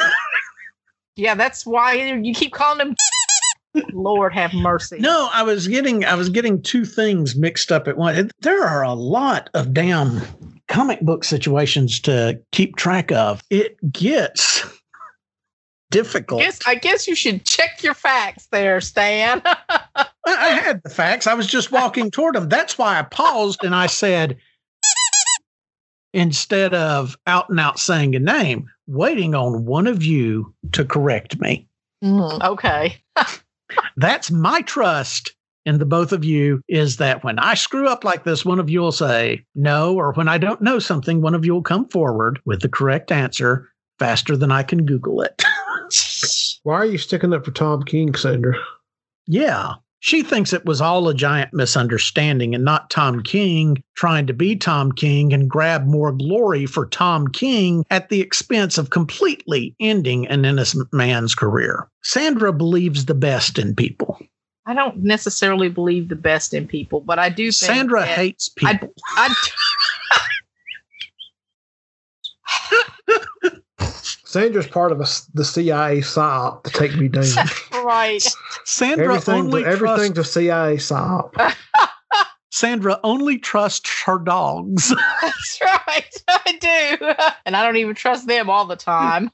Yeah, that's why you keep calling him. Lord have mercy. No, I was getting two things mixed up at once. There are a lot of damn comic book situations to keep track of. It gets difficult. I guess you should check your facts there, Stan. I had the facts. I was just walking toward them. That's why I paused and I said, instead of out and out saying a name, waiting on one of you to correct me. Okay. That's my trust in the both of you, is that when I screw up like this, one of you will say no, or when I don't know something, one of you will come forward with the correct answer faster than I can Google it. Why are you sticking up for Tom King, Sandra? Yeah. She thinks it was all a giant misunderstanding and not Tom King trying to be Tom King and grab more glory for Tom King at the expense of completely ending an innocent man's career. Sandra believes the best in people. I don't necessarily believe the best in people, but I do think Sandra hates people. Sandra's part of the CIA psyop to take me down. Right. Sandra everything's a CIA psyop. Sandra only trusts her dogs. That's right. I do. And I don't even trust them all the time.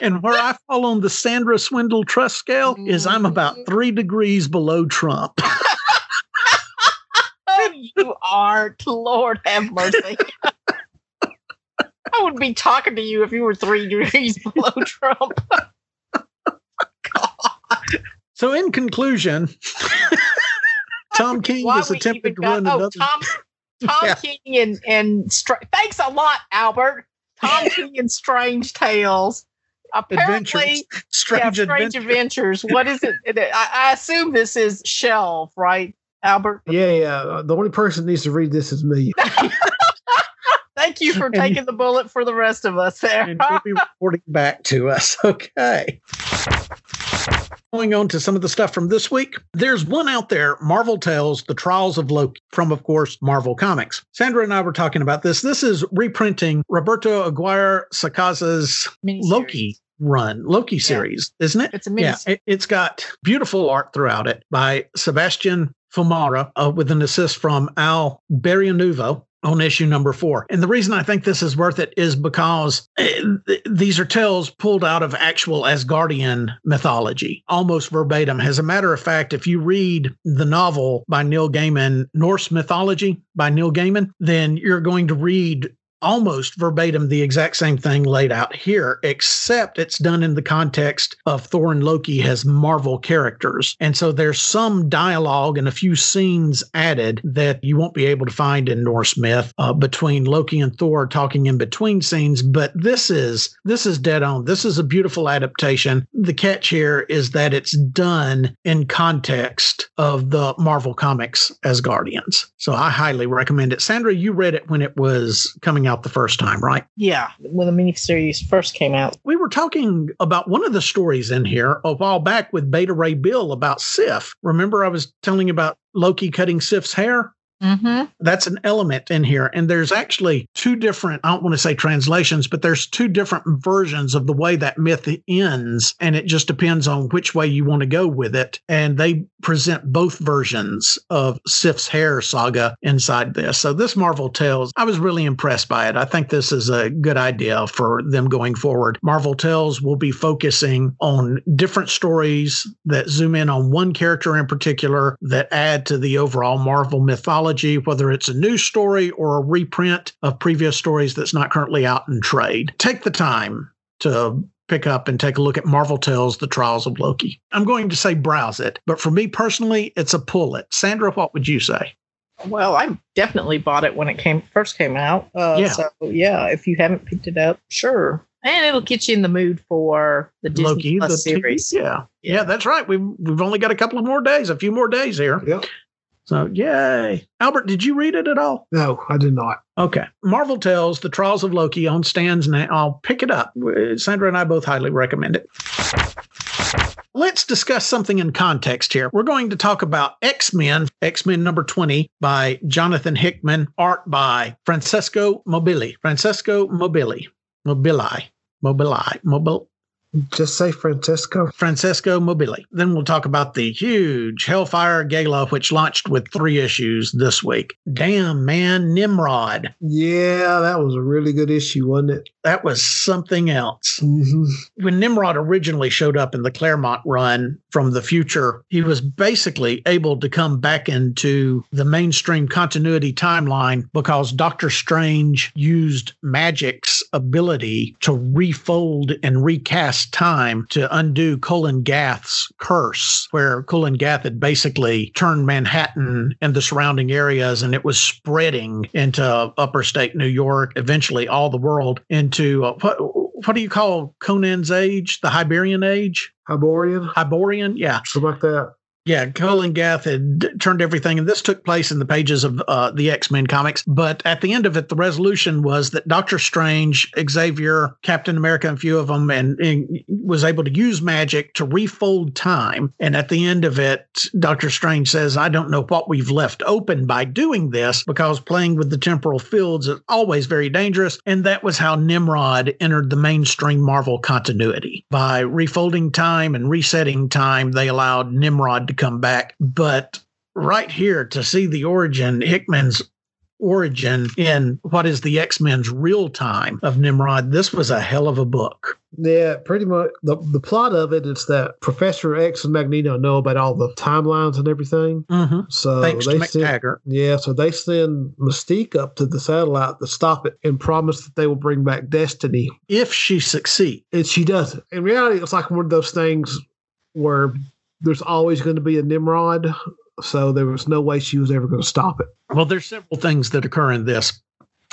And where I fall on the Sandra Swindle trust scale is I'm about 3 degrees below Trump. You aren't. Lord have mercy. I wouldn't be talking to you if you were 3 degrees below Trump. God. So in conclusion, Tom King is attempting to run another. Tom King and thanks a lot, Albert. Tom King and Strange Tales. Apparently, Strange Adventures. What is it? I assume this is shelf, right, Albert? Yeah. The only person that needs to read this is me. Thank you for taking the bullet for the rest of us there. And you'll be reporting back to us. Okay. Going on to some of the stuff from this week. There's one out there, Marvel Tales, The Trials of Loki, from, of course, Marvel Comics. Sandra and I were talking about this. This is reprinting Roberto Aguirre Sacasa's Loki series, isn't it? It's a miniseries. Yeah, it's got beautiful art throughout it by Sebastian Fumara with an assist from Al Barrianuevo. On issue number 4. And the reason I think this is worth it is because these are tales pulled out of actual Asgardian mythology, almost verbatim. As a matter of fact, if you read the novel by Neil Gaiman, Norse Mythology by Neil Gaiman, then you're going to read almost verbatim the exact same thing laid out here, except it's done in the context of Thor and Loki as Marvel characters. And so there's some dialogue and a few scenes added that you won't be able to find in Norse myth between Loki and Thor talking in between scenes. But this is dead on. This is a beautiful adaptation. The catch here is that it's done in context of the Marvel Comics Asgardians. So I highly recommend it. Sandra, you read it when it was coming out the first time, right? Yeah, when the miniseries first came out. We were talking about one of the stories in here a while back with Beta Ray Bill about Sif. Remember I was telling you about Loki cutting Sif's hair? Mm-hmm. That's an element in here. And there's actually two different, I don't want to say translations, but there's two different versions of the way that myth ends. And it just depends on which way you want to go with it. And they present both versions of Sif's hair saga inside this. So this Marvel Tales, I was really impressed by it. I think this is a good idea for them going forward. Marvel Tales will be focusing on different stories that zoom in on one character in particular that add to the overall Marvel mythology, whether it's a new story or a reprint of previous stories that's not currently out in trade. Take the time to pick up and take a look at Marvel Tales, The Trials of Loki. I'm going to say browse it, but for me personally, it's a pull it. Sandra, what would you say? Well, I definitely bought it when it first came out. So yeah, if you haven't picked it up, sure. And it'll get you in the mood for the Disney Loki, Plus the series. Yeah, that's right. We've only got a few more days here. Yep. So, yay. Albert, did you read it at all? No, I did not. Okay. Marvel Tales, The Trials of Loki on stands now. I'll pick it up. Sandra and I both highly recommend it. Let's discuss something in context here. We're going to talk about X-Men number 20 by Jonathan Hickman, art by Francesco Mobili. Just say Francesco Mobili. Then we'll talk about the huge Hellfire Gala, which launched with 3 issues this week. Damn, man, Nimrod. Yeah, that was a really good issue, wasn't it? That was something else. Mm-hmm. When Nimrod originally showed up in the Claremont run from the future, he was basically able to come back into the mainstream continuity timeline because Doctor Strange used magic's ability to refold and recast time to undo Cullen Gath's curse, where Cullen Gath had basically turned Manhattan and the surrounding areas, and it was spreading into upper state New York, eventually all the world, into what do you call Conan's age? The Hyberian age? Hyborian, yeah. How about that? Yeah, Cullen Gath had turned everything, and this took place in the pages of the X-Men comics. But at the end of it, the resolution was that Doctor Strange, Xavier, Captain America, and a few of them, and was able to use magic to refold time. And at the end of it, Doctor Strange says, I don't know what we've left open by doing this, because playing with the temporal fields is always very dangerous. And that was how Nimrod entered the mainstream Marvel continuity. By refolding time and resetting time, they allowed Nimrod to come back. But right here, to see the origin, Hickman's origin in what is the X-Men's real time of Nimrod, this was a hell of a book. Yeah, pretty much. The plot of it is that Professor X and Magneto know about all the timelines and everything. Mm-hmm. So thanks to McTaggart. Yeah, so they send Mystique up to the satellite to stop it and promise that they will bring back Destiny. If she succeeds. And she doesn't. In reality, it's like one of those things where there's always going to be a Nimrod, so there was no way she was ever going to stop it. Well, there's several things that occur in this,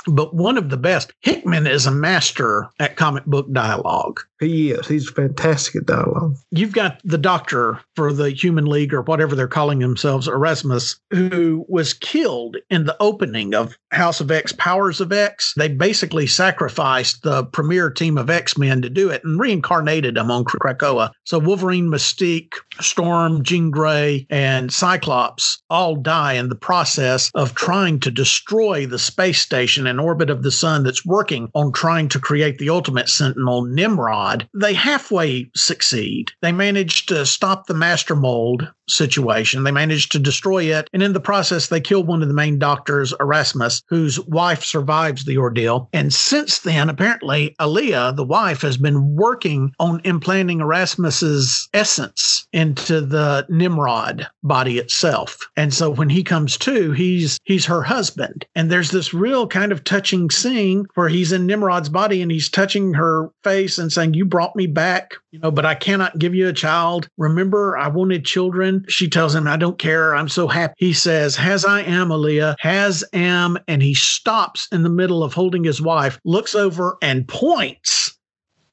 but one of the best, Hickman is a master at comic book dialogue. He is. He's fantastic at dialogue. You've got the doctor for the Human League or whatever they're calling themselves, Erasmus, who was killed in the opening of House of X, Powers of X. They basically sacrificed the premier team of X-Men to do it and reincarnated them on Krakoa. So Wolverine, Mystique, Storm, Jean Grey, and Cyclops all die in the process of trying to destroy the space station in orbit of the sun that's working on trying to create the ultimate sentinel, Nimrod. They halfway succeed. They managed to stop the Master Mold situation. They managed to destroy it. And in the process, they kill one of the main doctors, Erasmus, whose wife survives the ordeal. And since then, apparently, Aaliyah, the wife, has been working on implanting Erasmus's essence into the Nimrod body itself. And so when he comes to, he's her husband. And there's this real kind of touching scene where he's in Nimrod's body and he's touching her face and saying, you brought me back, but I cannot give you a child. Remember, I wanted children. She tells him, I don't care. I'm so happy. He says, Has I am, Aaliyah, has am. And he stops in the middle of holding his wife, looks over and points.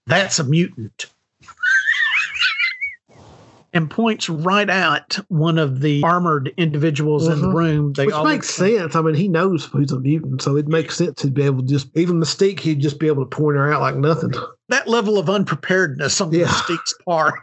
That's a mutant. And points right at one of the armored individuals in the room. Which makes sense. I mean, he knows who's a mutant, so it makes sense he'd be able to just, even Mystique, he'd just be able to point her out like nothing. That level of unpreparedness on Mystique's part.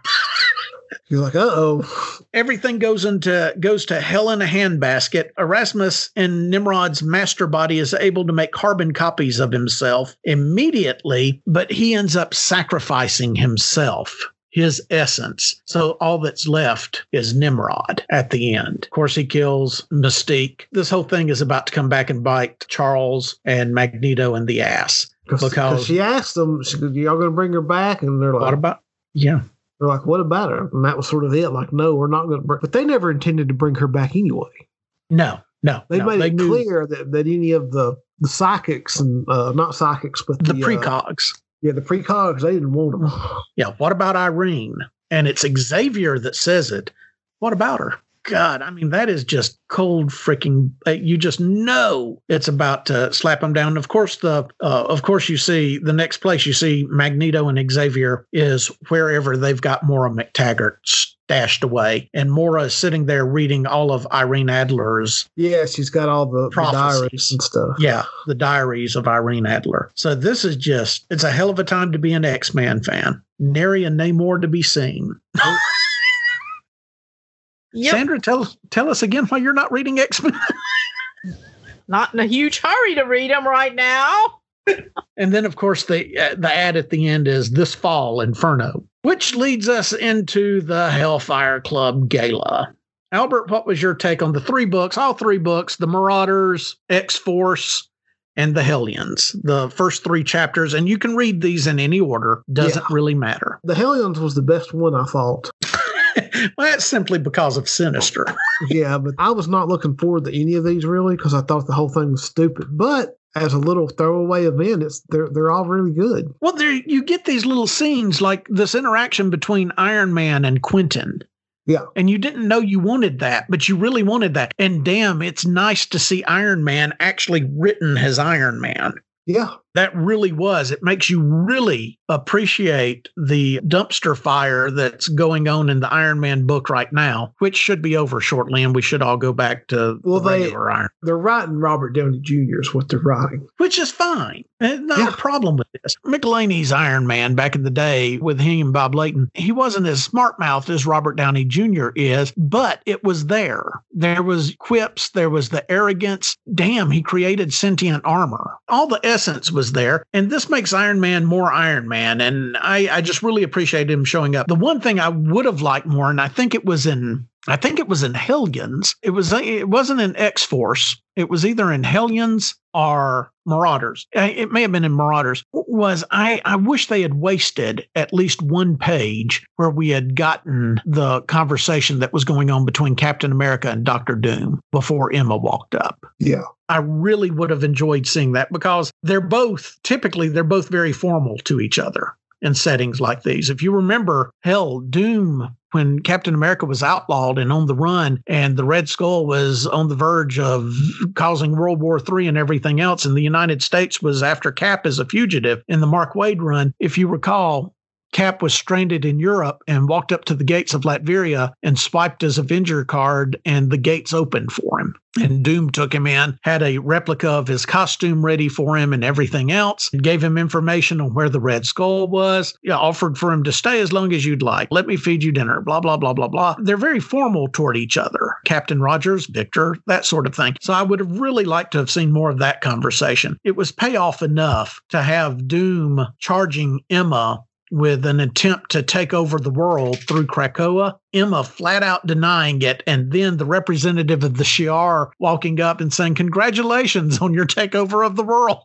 You're like, uh-oh. Everything goes to hell in a handbasket. Erasmus and Nimrod's master body is able to make carbon copies of himself immediately, but he ends up sacrificing himself, his essence. So all that's left is Nimrod at the end. Of course, he kills Mystique. This whole thing is about to come back and bite Charles and Magneto in the ass. Because she asked them, y'all going to bring her back? And they're like, what about? Yeah. They're like, what about her? And that was sort of it. Like, no, we're not going to bring... But they never intended to bring her back anyway. No. They made it clear that any of the psychics, and not psychics, but the precogs. The precogs, they didn't want them. Yeah, what about Irene? And it's Xavier that says it. What about her? God, I mean, that is just cold freaking... You just know it's about to slap him down. Of course, you see the next place you see Magneto and Xavier is wherever they've got Moira McTaggart stashed away. And Moira is sitting there reading all of Irene Adler's... Yeah, she's got all the diaries and stuff. Yeah, the diaries of Irene Adler. So this is just... It's a hell of a time to be an X-Man fan. Nary a Namor to be seen. Yep. Sandra, tell us again why you're not reading X-Men. Not in a huge hurry to read them right now. And then, of course, the ad at the end is this fall, Inferno, which leads us into the Hellfire Club Gala. Albert, what was your take on the three books, all three books, The Marauders, X-Force, and The Hellions, the first three chapters? And you can read these in any order. Doesn't really matter. The Hellions was the best one, I thought. Well, that's simply because of Sinister. Yeah, but I was not looking forward to any of these, really, because I thought the whole thing was stupid. But as a little throwaway event, they're all really good. Well, you get these little scenes, like this interaction between Iron Man and Quentin. Yeah. And you didn't know you wanted that, but you really wanted that. And damn, it's nice to see Iron Man actually written as Iron Man. Yeah. That really was. It makes you really appreciate the dumpster fire that's going on in the Iron Man book right now, which should be over shortly, and we should all go back to regular Iron Man. They're writing Robert Downey Jr. is what they're writing. Which is fine. Not a problem with this. McElhaney's Iron Man back in the day with him and Bob Layton, he wasn't as smart-mouthed as Robert Downey Jr. is, but it was there. There was quips. There was the arrogance. Damn, he created sentient armor. All the essence was there, and this makes Iron Man more Iron Man, and I just really appreciate him showing up. The one thing I would have liked more, and I think it was in Hellions. It wasn't in X-Force. It was either in Hellions or Marauders. It may have been in Marauders. I wish they had wasted at least one page where we had gotten the conversation that was going on between Captain America and Doctor Doom before Emma walked up. Yeah. I really would have enjoyed seeing that, because they're both very formal to each other in settings like these. If you remember, Doom, when Captain America was outlawed and on the run, and the Red Skull was on the verge of causing World War III and everything else, and the United States was after Cap as a fugitive in the Mark Wade run, if you recall, Cap was stranded in Europe and walked up to the gates of Latveria and swiped his Avenger card, and the gates opened for him. And Doom took him in, had a replica of his costume ready for him and everything else, and gave him information on where the Red Skull was, offered for him to stay as long as you'd like. Let me feed you dinner, blah, blah, blah, blah, blah. They're very formal toward each other. Captain Rogers, Victor, that sort of thing. So I would have really liked to have seen more of that conversation. It was payoff enough to have Doom charging Emma with an attempt to take over the world through Krakoa, Emma flat out denying it, and then the representative of the Shi'ar walking up and saying, congratulations on your takeover of the world.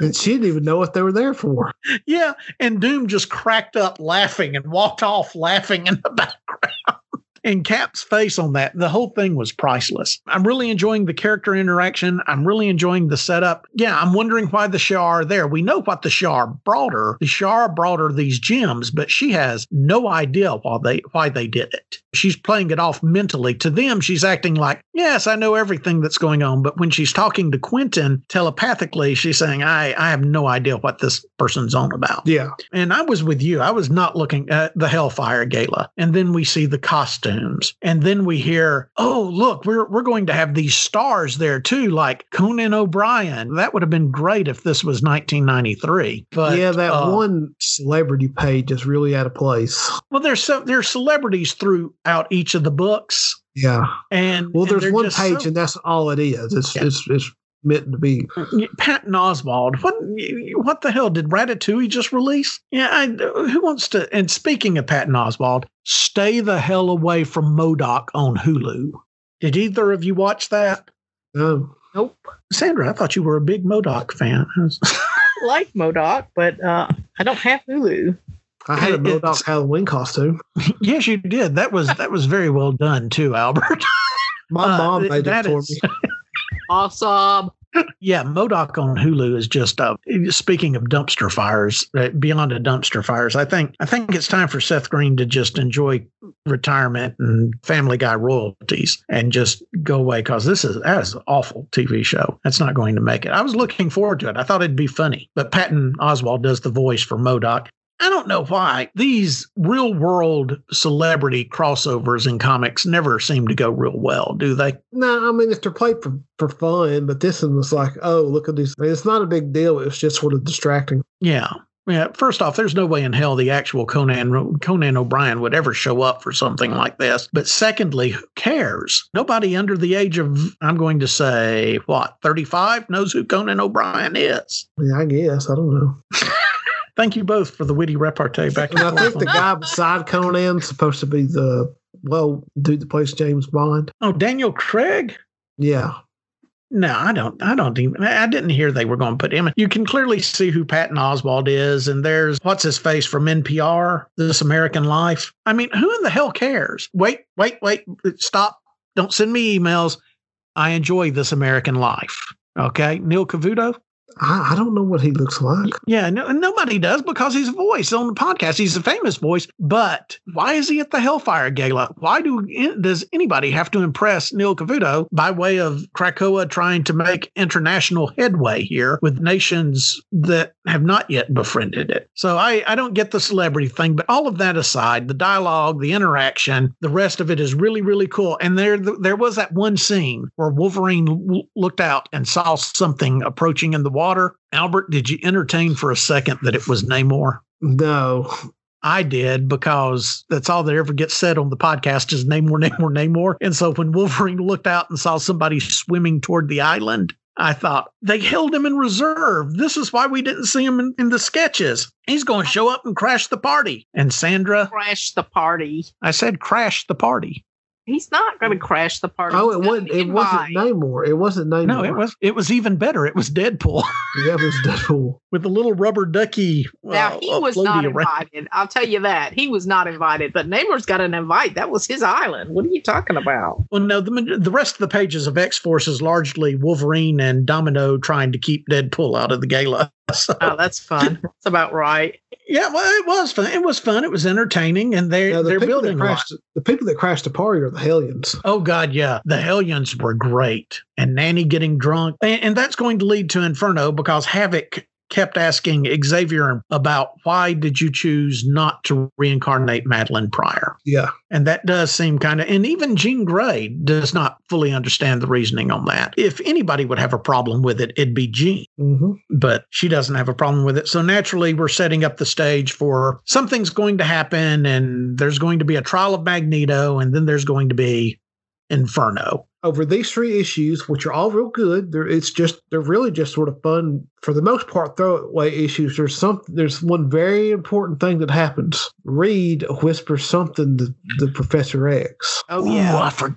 And she didn't even know what they were there for. Yeah, and Doom just cracked up laughing and walked off laughing in the background. And Cap's face on that, the whole thing was priceless. I'm really enjoying the character interaction. I'm really enjoying the setup. Yeah, I'm wondering why the Shi'ar are there. We know what the Shi'ar brought her. The Shi'ar brought her these gems, but she has no idea why they did it. She's playing it off mentally. To them, she's acting like, yes, I know everything that's going on. But when she's talking to Quentin telepathically, she's saying, I have no idea what this person's on about. Yeah. And I was with you. I was not looking at the Hellfire Gala. And then we see the costume. costumes. And then we hear, oh, look, we're going to have these stars there too, like Conan O'Brien. That would have been great if this was 1993. But yeah, that one celebrity page is really out of place. Well, there's celebrities throughout each of the books. Yeah. And well, there's one page, and that's all it is. It's meant to be. Patton Oswalt. What the hell did Ratatouille just release? Yeah, who wants to? And speaking of Patton Oswalt, stay the hell away from MODOK on Hulu. Did either of you watch that? No. Nope. Sandra, I thought you were a big MODOK fan. I like MODOK, but I don't have Hulu. I had a MODOK Halloween costume. Yes, you did. That was very well done too, Albert. My mom made it for me. Awesome. Yeah, MODOK on Hulu is just speaking of dumpster fires, beyond a dumpster fires. I think it's time for Seth Green to just enjoy retirement and Family Guy royalties and just go away, because that is an awful TV show. That's not going to make it. I was looking forward to it. I thought it'd be funny, but Patton Oswalt does the voice for MODOK. I don't know why these real world celebrity crossovers in comics never seem to go real well, do they? No, I mean, if they're played for fun, but this one was like, oh, look at these. I mean, it's not a big deal. It's just sort of distracting. Yeah. Yeah, first off, there's no way in hell the actual Conan O'Brien would ever show up for something like this. But secondly, who cares? Nobody under the age of, I'm going to say, 35 knows who Conan O'Brien is. Yeah, I guess. I don't know. Thank you both for the witty repartee back and forth. I think the guy beside Conan's supposed to be the dude that plays James Bond. Oh, Daniel Craig? Yeah. No, I didn't hear they were going to put him in. You can clearly see who Patton Oswalt is, and there's what's his face from NPR, This American Life. I mean, who in the hell cares? Wait, stop. Don't send me emails. I enjoy This American Life. Okay, Neil Cavuto? I don't know what he looks like. Yeah, no, nobody does, because he's a voice on the podcast. He's a famous voice, but why is he at the Hellfire Gala? Why does anybody have to impress Neil Cavuto by way of Krakoa trying to make international headway here with nations that have not yet befriended it? So I don't get the celebrity thing, but all of that aside, the dialogue, the interaction, the rest of it is really, really cool. And there was that one scene where Wolverine looked out and saw something approaching in the water. Albert, did you entertain for a second that it was Namor? No. I did, because that's all that ever gets said on the podcast is Namor, Namor, Namor. And so when Wolverine looked out and saw somebody swimming toward the island, I thought, they held him in reserve. This is why we didn't see him in the sketches. He's going to show up and crash the party. And Sandra? Crash the party. I said crash the party. He's not going to crash the party. Oh, it wasn't Namor. It wasn't Namor. No, it was even better. It was Deadpool. Yeah, it was Deadpool. With a little rubber ducky. Now, he was not invited. I'll tell you that. He was not invited, but Namor's got an invite. That was his island. What are you talking about? Well, no, the rest of the pages of X-Force is largely Wolverine and Domino trying to keep Deadpool out of the gala. So. Oh, that's fun. That's about right. Yeah, well, it was fun. It was fun. It was entertaining, and they're building the people that crashed the party are the Hellions. Oh, God, yeah. The Hellions were great. And Nanny getting drunk. And that's going to lead to Inferno, because Havoc kept asking Xavier about, why did you choose not to reincarnate Madeline Pryor? Yeah. And that does seem kind of, and even Jean Grey does not fully understand the reasoning on that. If anybody would have a problem with it, it'd be Jean. Mm-hmm. But she doesn't have a problem with it. So naturally, we're setting up the stage for something's going to happen, and there's going to be a trial of Magneto, and then there's going to be Inferno. Over these three issues, which are all real good, they're really just sort of fun for the most part. Throwaway issues. There's one very important thing that happens. Reed whispers something to Professor X. Oh yeah, I forgot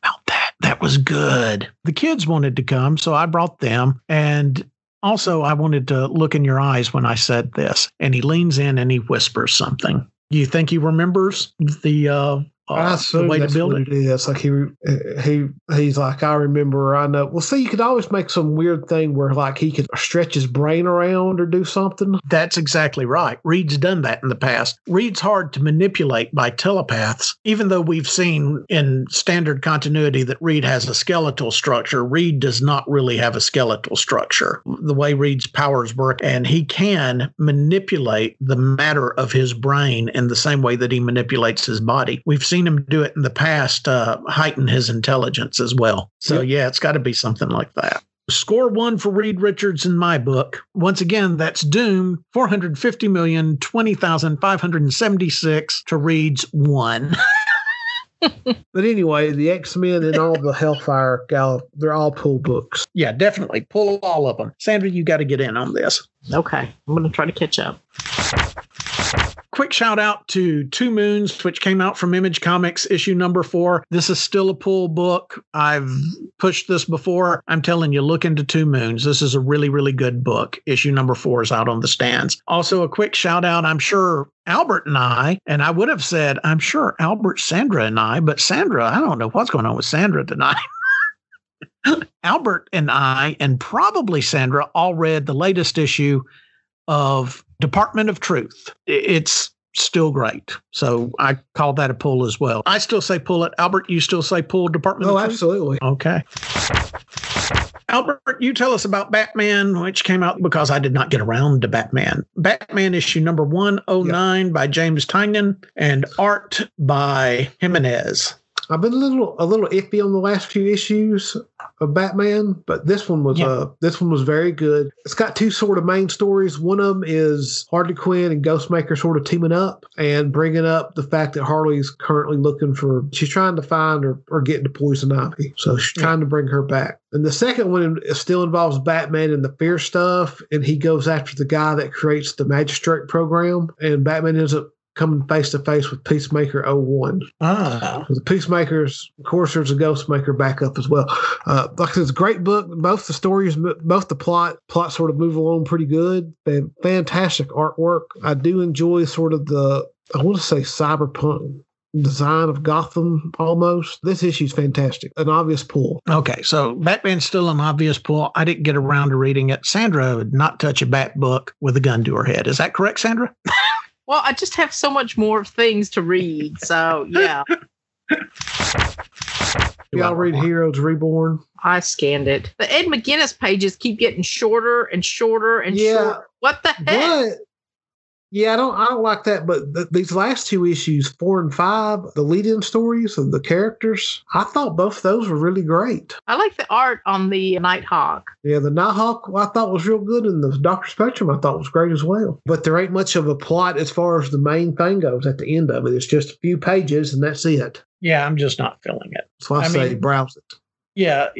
about that. That was good. The kids wanted to come, so I brought them. And also, I wanted to look in your eyes when I said this. And he leans in and he whispers something. You think he remembers the? I assume the way that's to build what it is. Like he's like, I remember, I know. Well, see, you could always make some weird thing where like he could stretch his brain around or do something. That's exactly right. Reed's done that in the past. Reed's hard to manipulate by telepaths, even though we've seen in standard continuity that Reed has a skeletal structure. Reed does not really have a skeletal structure. The way Reed's powers work, and he can manipulate the matter of his brain in the same way that he manipulates his body. We've seen seen him do it in the past, heighten his intelligence as well. So yeah, it's got to be something like that. Score one for Reed Richards in my book. Once again, that's Doom, $450,020,576 to Reed's one. But anyway, the X-Men and all the Hellfire gal, they're all pull books. Yeah, definitely. Pull all of them. Sandra, you got to get in on this. Okay. I'm going to try to catch up. Quick shout out to Two Moons, which came out from Image Comics, issue number 4. This is still a pull book. I've pushed this before. I'm telling you, look into Two Moons. This is a really, really good book. Issue number 4 is out on the stands. Also, a quick shout out, I'm sure Albert and I would have said, I'm sure Albert, Sandra, and I, but Sandra, I don't know what's going on with Sandra tonight. Albert and I, and probably Sandra, all read the latest issue of Department of Truth. It's still great. So I call that a pull as well. I still say pull it. Albert, you still say pull Department of Truth? Oh, absolutely. Okay. Albert, you tell us about Batman, which came out because I did not get around to Batman. Batman issue number 109 by James Tynion and art by Jimenez. I've been a little iffy on the last few issues of Batman, but this one was this one was very good. It's got two sort of main stories. One of them is Harley Quinn and Ghostmaker sort of teaming up and bringing up the fact that Harley's currently looking for, she's trying to find or get into Poison Ivy, so she's trying to bring her back. And the second one still involves Batman and the fear stuff, and he goes after the guy that creates the Magistrate program, and Batman ends up coming face-to-face with Peacemaker 01. Ah. So the Peacemakers, of course, there's a Ghostmaker backup as well. Like I said, it's a great book. Both the stories, both the plot sort of move along pretty good. And fantastic artwork. I do enjoy sort of the, I want to say cyberpunk design of Gotham almost. This issue's fantastic. An obvious pull. Okay, so Batman's still an obvious pull. I didn't get around to reading it. Sandra would not touch a Bat book with a gun to her head. Is that correct, Sandra? Well, I just have so much more things to read, so yeah. Y'all read Heroes Reborn? I scanned it. The Ed McGuinness pages keep getting shorter and shorter and shorter. What the heck? But, yeah, I don't like that, but these last two issues, 4 and 5, the lead-in stories of the characters, I thought both those were really great. I like the art on the Nighthawk. Yeah, the Nighthawk I thought was real good, and the Dr. Spectrum I thought was great as well. But there ain't much of a plot as far as the main thing goes at the end of it. It's just a few pages, and that's it. Yeah, I'm just not feeling it. So I say mean, browse it. Yeah,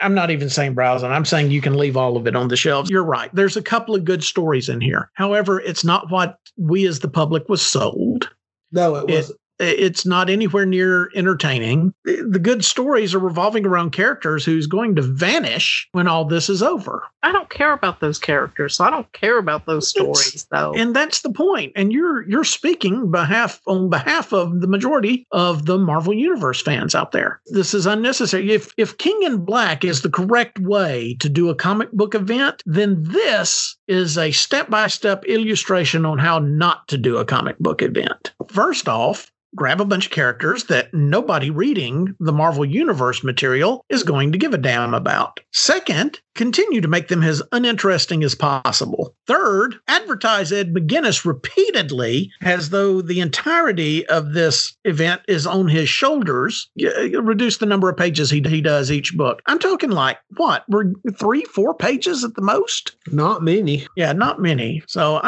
I'm not even saying browsing. I'm saying you can leave all of it on the shelves. You're right. There's a couple of good stories in here. However, it's not what we as the public was sold. No, it wasn't. It's not anywhere near entertaining. The good stories are revolving around characters who's going to vanish when all this is over. I don't care about those characters. So I don't care about those stories, though. And that's the point. And you're speaking on behalf of the majority of the Marvel Universe fans out there. This is unnecessary. If King in Black is the correct way to do a comic book event, then this is a step-by-step illustration on how not to do a comic book event. First off, grab a bunch of characters that nobody reading the Marvel Universe material is going to give a damn about. Second, continue to make them as uninteresting as possible. Third, advertise Ed McGuinness repeatedly as though the entirety of this event is on his shoulders. Reduce the number of pages he does each book. I'm talking like, what, 3-4 pages at the most? Not many. Yeah, not many. So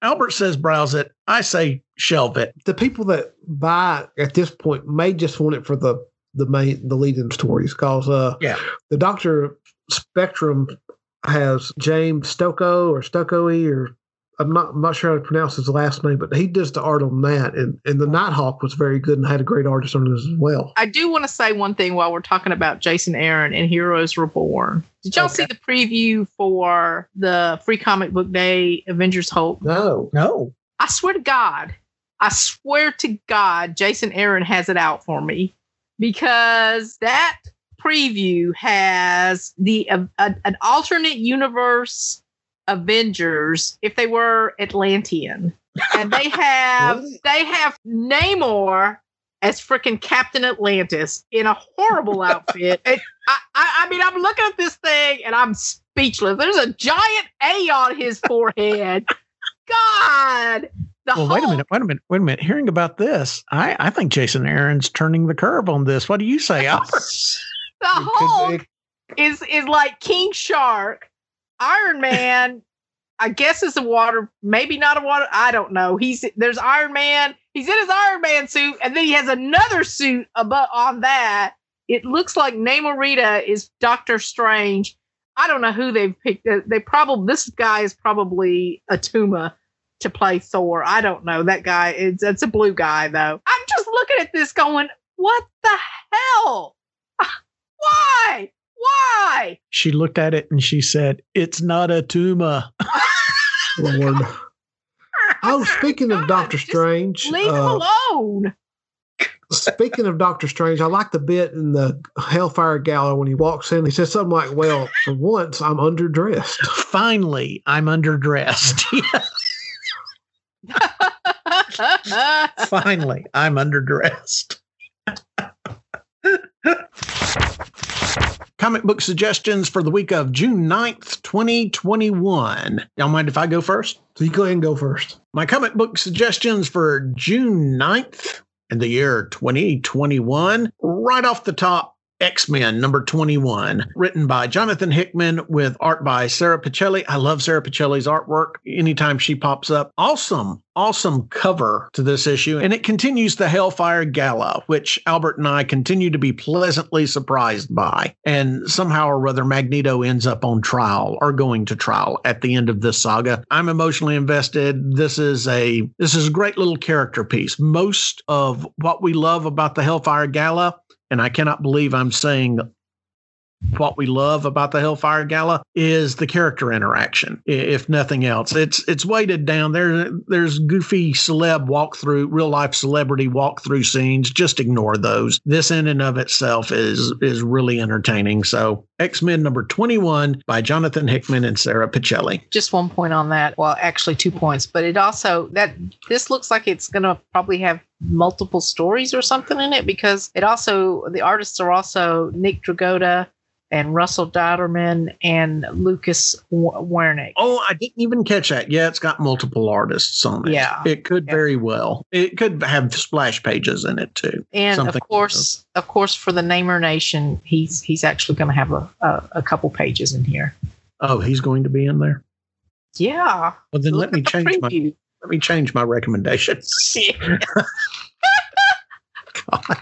Albert says browse it. I say shelve it. The people that buy it at this point may just want it for the lead-in stories because the Dr. Spectrum has James Stokoe, or I'm not sure how to pronounce his last name, but he does the art on that. And the Nighthawk was very good and had a great artist on it as well. I do want to say one thing while we're talking about Jason Aaron and Heroes Reborn. Did y'all see the preview for the Free Comic Book Day Avengers Hulk? No. I swear to God, Jason Aaron has it out for me because that preview has an alternate universe Avengers if they were Atlantean, and they have Namor as freaking Captain Atlantis in a horrible outfit. I mean, I'm looking at this thing and I'm speechless. There's a giant A on his forehead. God, Hulk. Wait a minute. Hearing about this, I think Jason Aaron's turning the curve on this. What do you say, Albert? The Hulk is like King Shark, Iron Man. I guess is a water, maybe not a water. I don't know. There's Iron Man. He's in his Iron Man suit, and then he has another suit above on that. It looks like Namorita is Doctor Strange. I don't know who they've picked. This guy is probably Atuma to play Thor. I don't know. That guy is, that's a blue guy though. I'm just looking at this going, what the hell? Why? She looked at it and she said, "It's not Atuma." Lord. Oh, speaking of Doctor Strange, leave him alone. Speaking of Doctor Strange, I like the bit in the Hellfire Gala when he walks in. He says something like, "Well, for once, I'm underdressed. Finally, I'm underdressed." Finally, I'm underdressed. Comic book suggestions for the week of June 9th, 2021. Y'all mind if I go first? So you go ahead and go first. My comic book suggestions for June 9th. In the year 2021, right off the top, X-Men number 21, written by Jonathan Hickman with art by Sarah Pacelli. I love Sarah Pacelli's artwork. Anytime she pops up, awesome cover to this issue. And it continues the Hellfire Gala, which Albert and I continue to be pleasantly surprised by. And somehow or other, Magneto ends up on trial or going to trial at the end of this saga. I'm emotionally invested. This is a great little character piece. Most of what we love about the Hellfire Gala, and I cannot believe I'm saying what we love about the Hellfire Gala, is the character interaction. If nothing else, it's weighted down. There's goofy celeb walkthrough, real life celebrity walkthrough scenes. Just ignore those. This in and of itself is really entertaining. So X-Men number 21 by Jonathan Hickman and Sarah Pacelli. Just one point on that. Well, actually 2 points, but it also this looks like it's going to probably have multiple stories or something in it, because it also, the artists are also Nick Dragotta and Russell Dodderman and Lucas Wernick. Oh, I didn't even catch that. Yeah, it's got multiple artists on it. Yeah. It could very well. It could have splash pages in it too. And of course, for the Namor Nation, he's actually going to have a couple pages in here. Oh, he's going to be in there? Yeah. Well, then let me change my recommendations. God.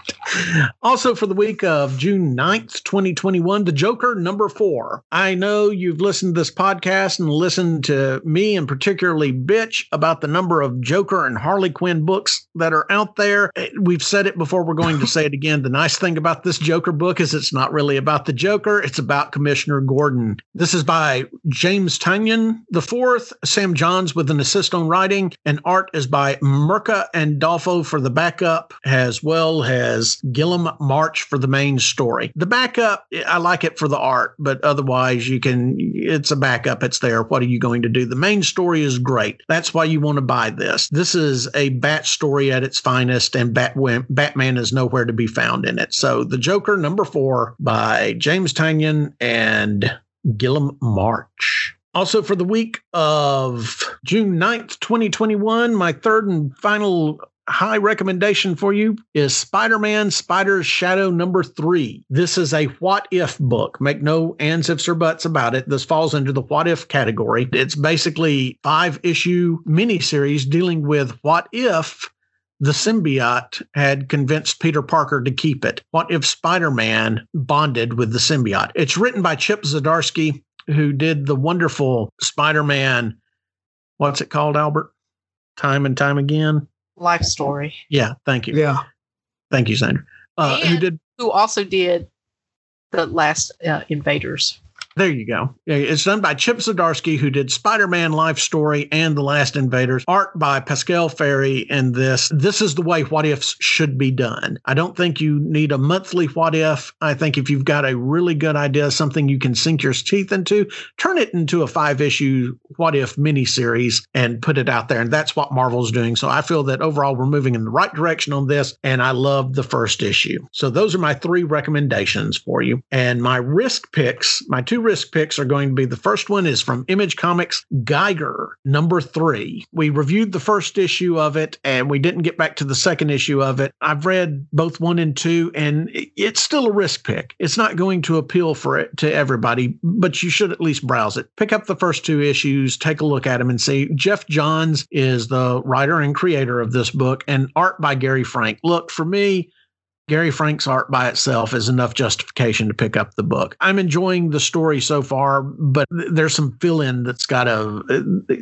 Also for the week of June 9th, 2021, The Joker number 4. I know you've listened to this podcast and listened to me and particularly bitch about the number of Joker and Harley Quinn books that are out there. We've said it before. We're going to say it again. The nice thing about this Joker book is it's not really about the Joker. It's about Commissioner Gordon. This is by James Tynion IV, Sam Johns with an assist on writing, and art is by Mirka Andolfo for the backup, as well as Gillum March for the main story. The backup, I like it for the art, but otherwise it's a backup. It's there. What are you going to do? The main story is great. That's why you want to buy this. This is a Bat story at its finest, and Batman is nowhere to be found in it. So The Joker number 4 by James Tynion and Gillum March. Also for the week of June 9th, 2021, my third and final high recommendation for you is Spider-Man, Spider's Shadow number 3. This is a what-if book. Make no ands, ifs, or buts about it. This falls into the what-if category. It's basically 5-issue miniseries dealing with what if the symbiote had convinced Peter Parker to keep it. What if Spider-Man bonded with the symbiote? It's written by Chip Zdarsky, who did the wonderful Spider-Man, what's it called, Albert? Time and Time Again? Life Story. Yeah, thank you. Yeah, thank you, Sandra. Who also did the last Invaders. There you go. It's done by Chip Zdarsky, who did Spider-Man, Life Story, and The Last Invaders. Art by Pascal Ferry, and this is the way what-ifs should be done. I don't think you need a monthly what-if. I think if you've got a really good idea, something you can sink your teeth into, turn it into a 5-issue what-if miniseries and put it out there. And that's what Marvel's doing. So I feel that overall we're moving in the right direction on this, and I love the first issue. So those are my 3 recommendations for you. And my risk picks, my 2 two risk picks are going to be, the first one is from Image Comics, Geiger, #3. We reviewed the first issue of it, and we didn't get back to the second issue of it. I've read both 1 and 2, and it's still a risk pick. It's not going to appeal for it to everybody, but you should at least browse it. Pick up the first two issues, take a look at them, and see. Jeff Johns is the writer and creator of this book, and art by Gary Frank. Look, for me, Gary Frank's art by itself is enough justification to pick up the book. I'm enjoying the story so far, but there's some fill-in that's got to,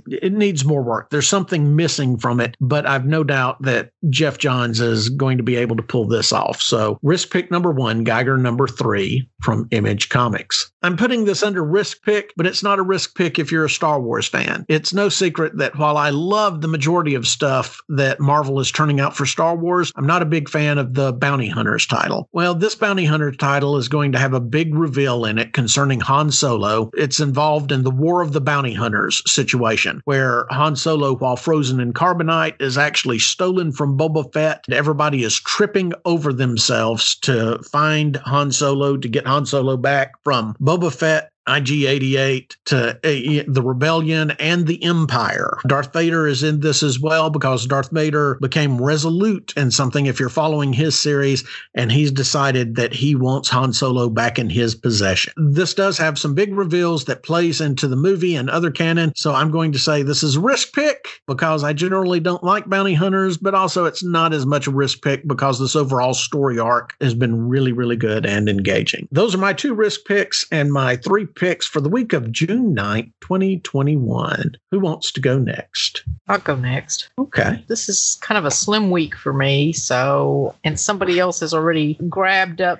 it needs more work. There's something missing from it, but I've no doubt that Jeff Johns is going to be able to pull this off. So risk pick #1, Geiger #3 from Image Comics. I'm putting this under risk pick, but it's not a risk pick if you're a Star Wars fan. It's no secret that while I love the majority of stuff that Marvel is turning out for Star Wars, I'm not a big fan of the Bounty Hunter's title. Well, this Bounty Hunter title is going to have a big reveal in it concerning Han Solo. It's involved in the War of the Bounty Hunters situation, where Han Solo, while frozen in carbonite, is actually stolen from Boba Fett. Everybody is tripping over themselves to find Han Solo, to get Han Solo back from Boba Fett, IG-88, to the Rebellion and the Empire. Darth Vader is in this as well, because Darth Vader became resolute in something, if you're following his series, and he's decided that he wants Han Solo back in his possession. This does have some big reveals that plays into the movie and other canon, so I'm going to say this is a risk pick, because I generally don't like bounty hunters, but also it's not as much a risk pick because this overall story arc has been really, really good and engaging. Those are my two risk picks and my three picks for the week of June 9th, 2021. Who wants to go next? I'll go next. Okay. This is kind of a slim week for me, so, and somebody else has already grabbed up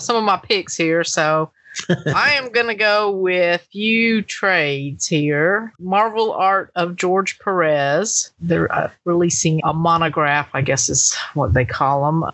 some of my picks here, so I am going to go with few trades here. Marvel Art of George Perez. They're releasing a monograph, I guess is what they call them.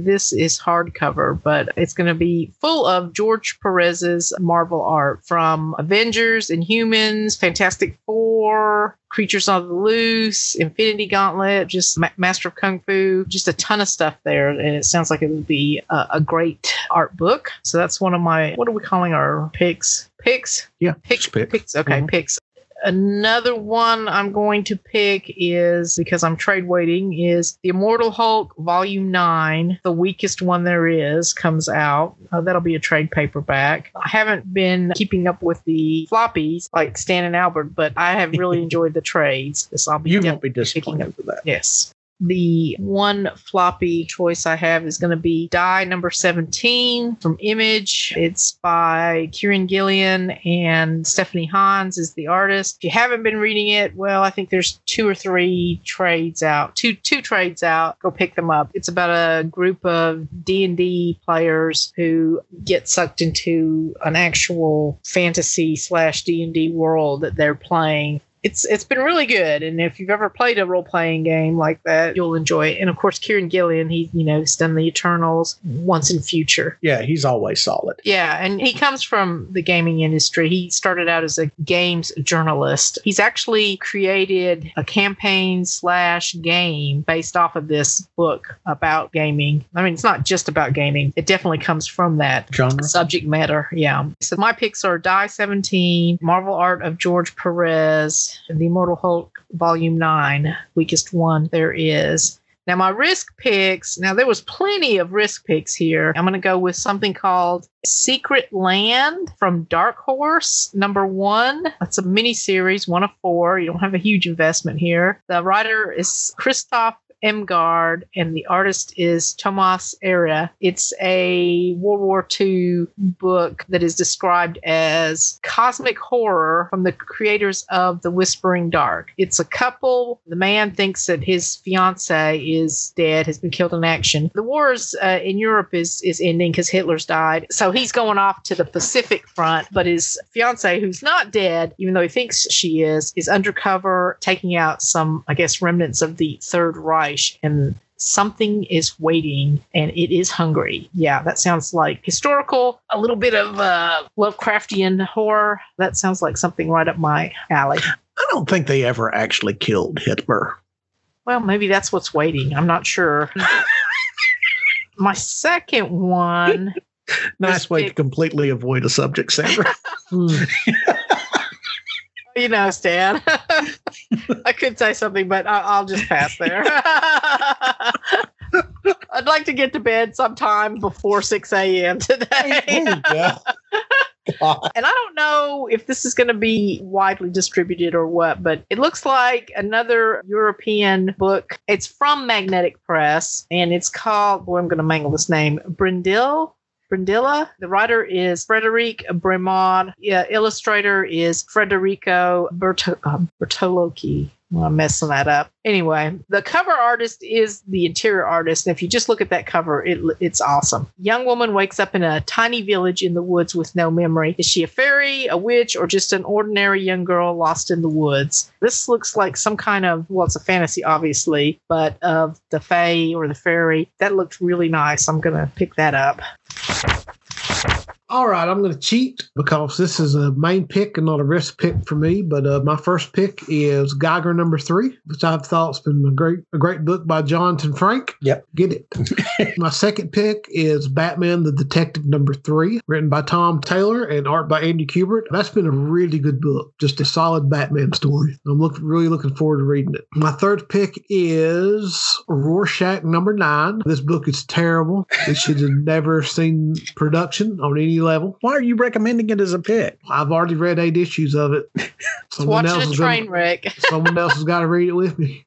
This is hardcover, but it's going to be full of George Perez's Marvel art from Avengers, Inhumans, Fantastic Four, Creatures on the Loose, Infinity Gauntlet, just Master of Kung Fu, just a ton of stuff there. And it sounds like it would be a great art book. So that's one of my, what are we calling our picks? Picks? Yeah. Picks. Okay, mm-hmm. Picks. Another one I'm going to pick is, because I'm trade waiting, is The Immortal Hulk Volume 9, The Weakest One There Is, comes out. That'll be a trade paperback. I haven't been keeping up with the floppies like Stan and Albert, but I have really enjoyed the trades. This I'll be you won't be disappointed with that. Yes. The one floppy choice I have is going to be Die #17 from Image. It's by Kieran Gillian and Stephanie Hans is the artist. If you haven't been reading it, well, I think there's two trades out. Go pick them up. It's about a group of D&D players who get sucked into an actual fantasy / D&D world that they're playing. It's been really good, and if you've ever played a role-playing game like that, you'll enjoy it. And, of course, Kieran Gillian, he's done the Eternals once in future. Yeah, he's always solid. Yeah, and he comes from the gaming industry. He started out as a games journalist. He's actually created a campaign / game based off of this book about gaming. I mean, it's not just about gaming. It definitely comes from that genre. Subject matter, yeah. So my picks are Die 17, Marvel Art of George Perez, The Immortal Hulk, Volume 9, Weakest One There Is. Now, my risk picks. Now, there was plenty of risk picks here. I'm going to go with something called Secret Land from Dark Horse, #1. That's a miniseries, 1 of 4. You don't have a huge investment here. The writer is Christoph Emgard, and the artist is Tomas Era. It's a World War II book that is described as cosmic horror from the creators of The Whispering Dark. It's a couple. The man thinks that his fiance is dead, has been killed in action. The wars in Europe is ending because Hitler's died. So he's going off to the Pacific front, but his fiance, who's not dead, even though he thinks she is undercover, taking out some, I guess, remnants of the Third Reich. And something is waiting, and it is hungry. Yeah, that sounds like historical, a little bit of Lovecraftian horror. That sounds like something right up my alley. I don't think they ever actually killed Hitler. Well, maybe that's what's waiting. I'm not sure. My second one. Nice way to completely avoid a subject, Sandra. You know, Stan, I could say something, but I'll just pass there. I'd like to get to bed sometime before 6 a.m. today. And I don't know if this is going to be widely distributed or what, but it looks like another European book. It's from Magnetic Press, and it's called, boy, I'm going to mangle this name, Brindilla. The writer is Frederic Bremond. Yeah, illustrator is Federico Bertolocchi. Well, I'm messing that up. Anyway, the cover artist is the interior artist. And if you just look at that cover, it's awesome. Young woman wakes up in a tiny village in the woods with no memory. Is she a fairy, a witch, or just an ordinary young girl lost in the woods? This looks like some kind of, well, it's a fantasy, obviously, but of the fae or the fairy. That looked really nice. I'm going to pick that up. All right, I'm going to cheat because this is a main pick and not a risk pick for me. But my first pick is Geiger No. 3, which I've thought's been a great book by Jonathan Frank. Yep, get it. My second pick is Batman the Detective No. 3, written by Tom Taylor and art by Andy Kubert. That's been a really good book, just a solid Batman story. I'm really looking forward to reading it. My third pick is Rorschach No. 9. This book is terrible. It should have never seen production on any level. Why are you recommending it as a pick? I've already read 8 issues of it. Someone else has got to read it with me.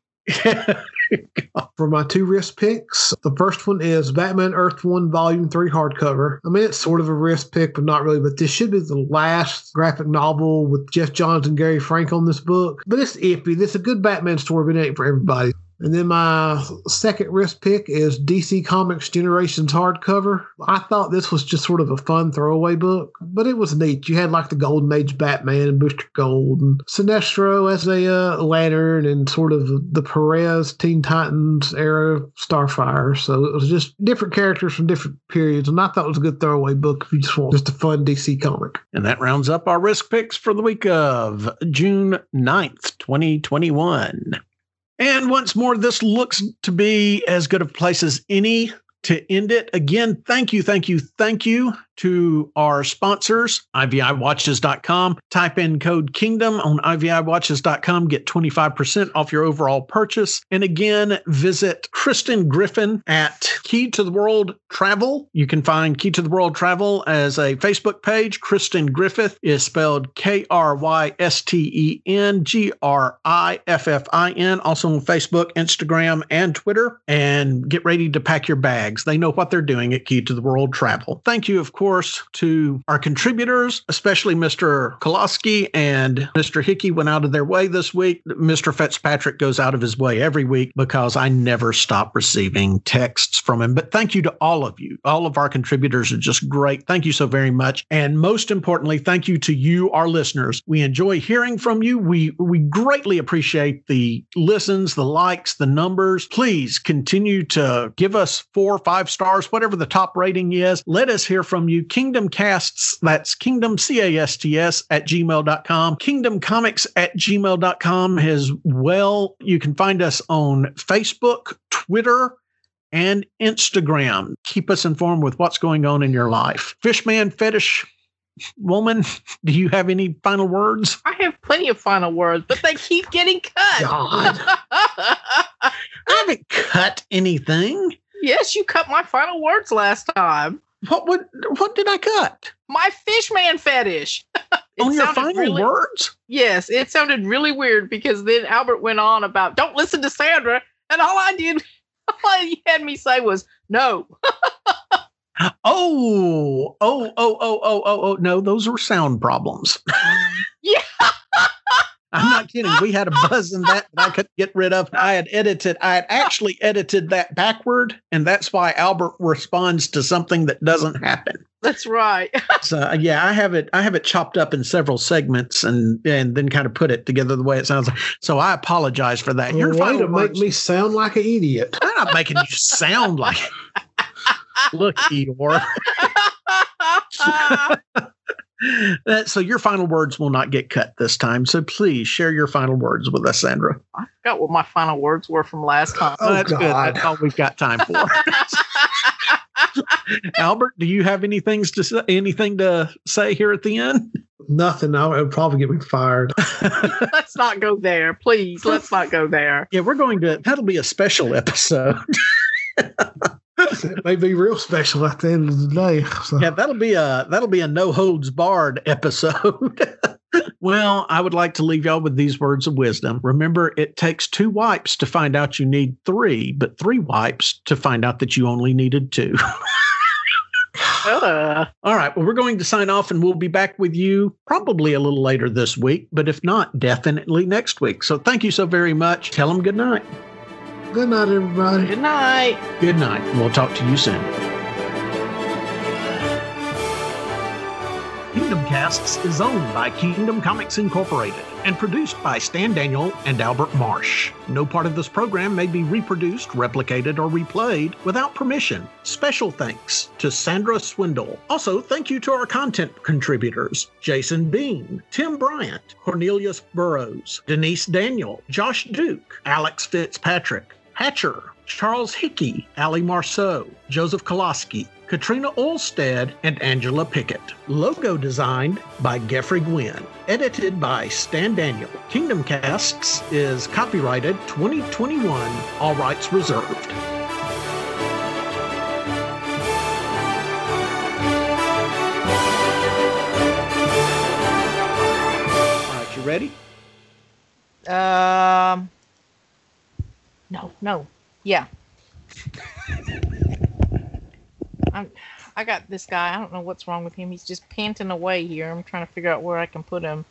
For my 2 risk picks, the first one is Batman Earth 1 Volume 3 hardcover. I mean, it's sort of a risk pick, but not really. But this should be the last graphic novel with Jeff Johns and Gary Frank on this book. But it's iffy. This is a good Batman story, but it ain't for everybody. And then my second risk pick is DC Comics Generations hardcover. I thought this was just sort of a fun throwaway book, but it was neat. You had like the Golden Age Batman and Booster Gold and Sinestro as a Lantern and sort of the Perez Teen Titans era Starfire. So it was just different characters from different periods. And I thought it was a good throwaway book if you just want just a fun DC comic. And that rounds up our risk picks for the week of June 9th, 2021. And once more, this looks to be as good a place as any to end it. Again, thank you to our sponsors, IVIWatches.com. Type in code KINGDOM on IVIWatches.com. Get 25% off your overall purchase. And again, visit Kristen Griffin at Key to the World Travel. You can find Key to the World Travel as a Facebook page. Kristen Griffith is spelled KrystenGriffin. Also on Facebook, Instagram, and Twitter. And get ready to pack your bag. They know what they're doing at Key to the World Travel. Thank you, of course, to our contributors, especially Mr. Koloski and Mr. Hickey went out of their way this week. Mr. Fitzpatrick goes out of his way every week because I never stop receiving texts from him. But thank you to all of you. All of our contributors are just great. Thank you so very much. And most importantly, thank you to you, our listeners. We enjoy hearing from you. We greatly appreciate the listens, the likes, the numbers. Please continue to give us 4 or 5 stars, whatever the top rating is. Let us hear from you. KingdomCasts, that's Kingdom, C-A-S-T-S, at gmail.com. KingdomComics at gmail.com as well. You can find us on Facebook, Twitter, and Instagram. Keep us informed with what's going on in your life. Fishman, Fetish Woman, do you have any final words? I have plenty of final words, but they keep getting cut. God. I haven't cut anything. Yes, you cut my final words last time. What did I cut? My fishman fetish. On your final words? Yes, it sounded really weird because then Albert went on about, don't listen to Sandra. And all he had me say was, no. No, those were sound problems. Yeah. I'm not kidding. We had a buzz in that I couldn't get rid of. I had actually edited that backward, and that's why Albert responds to something that doesn't happen. That's right. So yeah, I have it chopped up in several segments and then kind of put it together the way it sounds. So I apologize for that. You're going to make me sound like an idiot. I'm not making you sound like Look, Eeyore. So your final words will not get cut this time. So please share your final words with us, Sandra. I forgot what my final words were from last time. Oh, that's God. Good. That's all we've got time for. Albert, do you have anything to say here at the end? nothing. I would probably get me fired. Let's not go there. Please, let's not go there. Yeah, we're going to, that'll be a special episode. It may be real special at the end of the day. So. Yeah, that'll be a no holds barred episode. Well, I would like to leave y'all with these words of wisdom. Remember, it takes 2 wipes to find out you need 3, but 3 wipes to find out that you only needed 2. All right. Well, we're going to sign off, and we'll be back with you probably a little later this week, but if not, definitely next week. So thank you so very much. Tell them good night. Good night, everybody. Good night. Good night. We'll talk to you soon. Kingdom Casts is owned by Kingdom Comics Incorporated and produced by Stan Daniel and Albert Marsh. No part of this program may be reproduced, replicated, or replayed without permission. Special thanks to Sandra Swindle. Also, thank you to our content contributors, Jason Bean, Tim Bryant, Cornelius Burrows, Denise Daniel, Josh Duke, Alex Fitzpatrick, Hatcher, Charles Hickey, Ali Marceau, Joseph Koloski, Katrina Olstead, and Angela Pickett. Logo designed by Geoffrey Gwynn. Edited by Stan Daniel. Kingdom Casts is copyrighted 2021, all rights reserved. All right, you ready? No. Yeah. I got this guy. I don't know what's wrong with him. He's just panting away here. I'm trying to figure out where I can put him.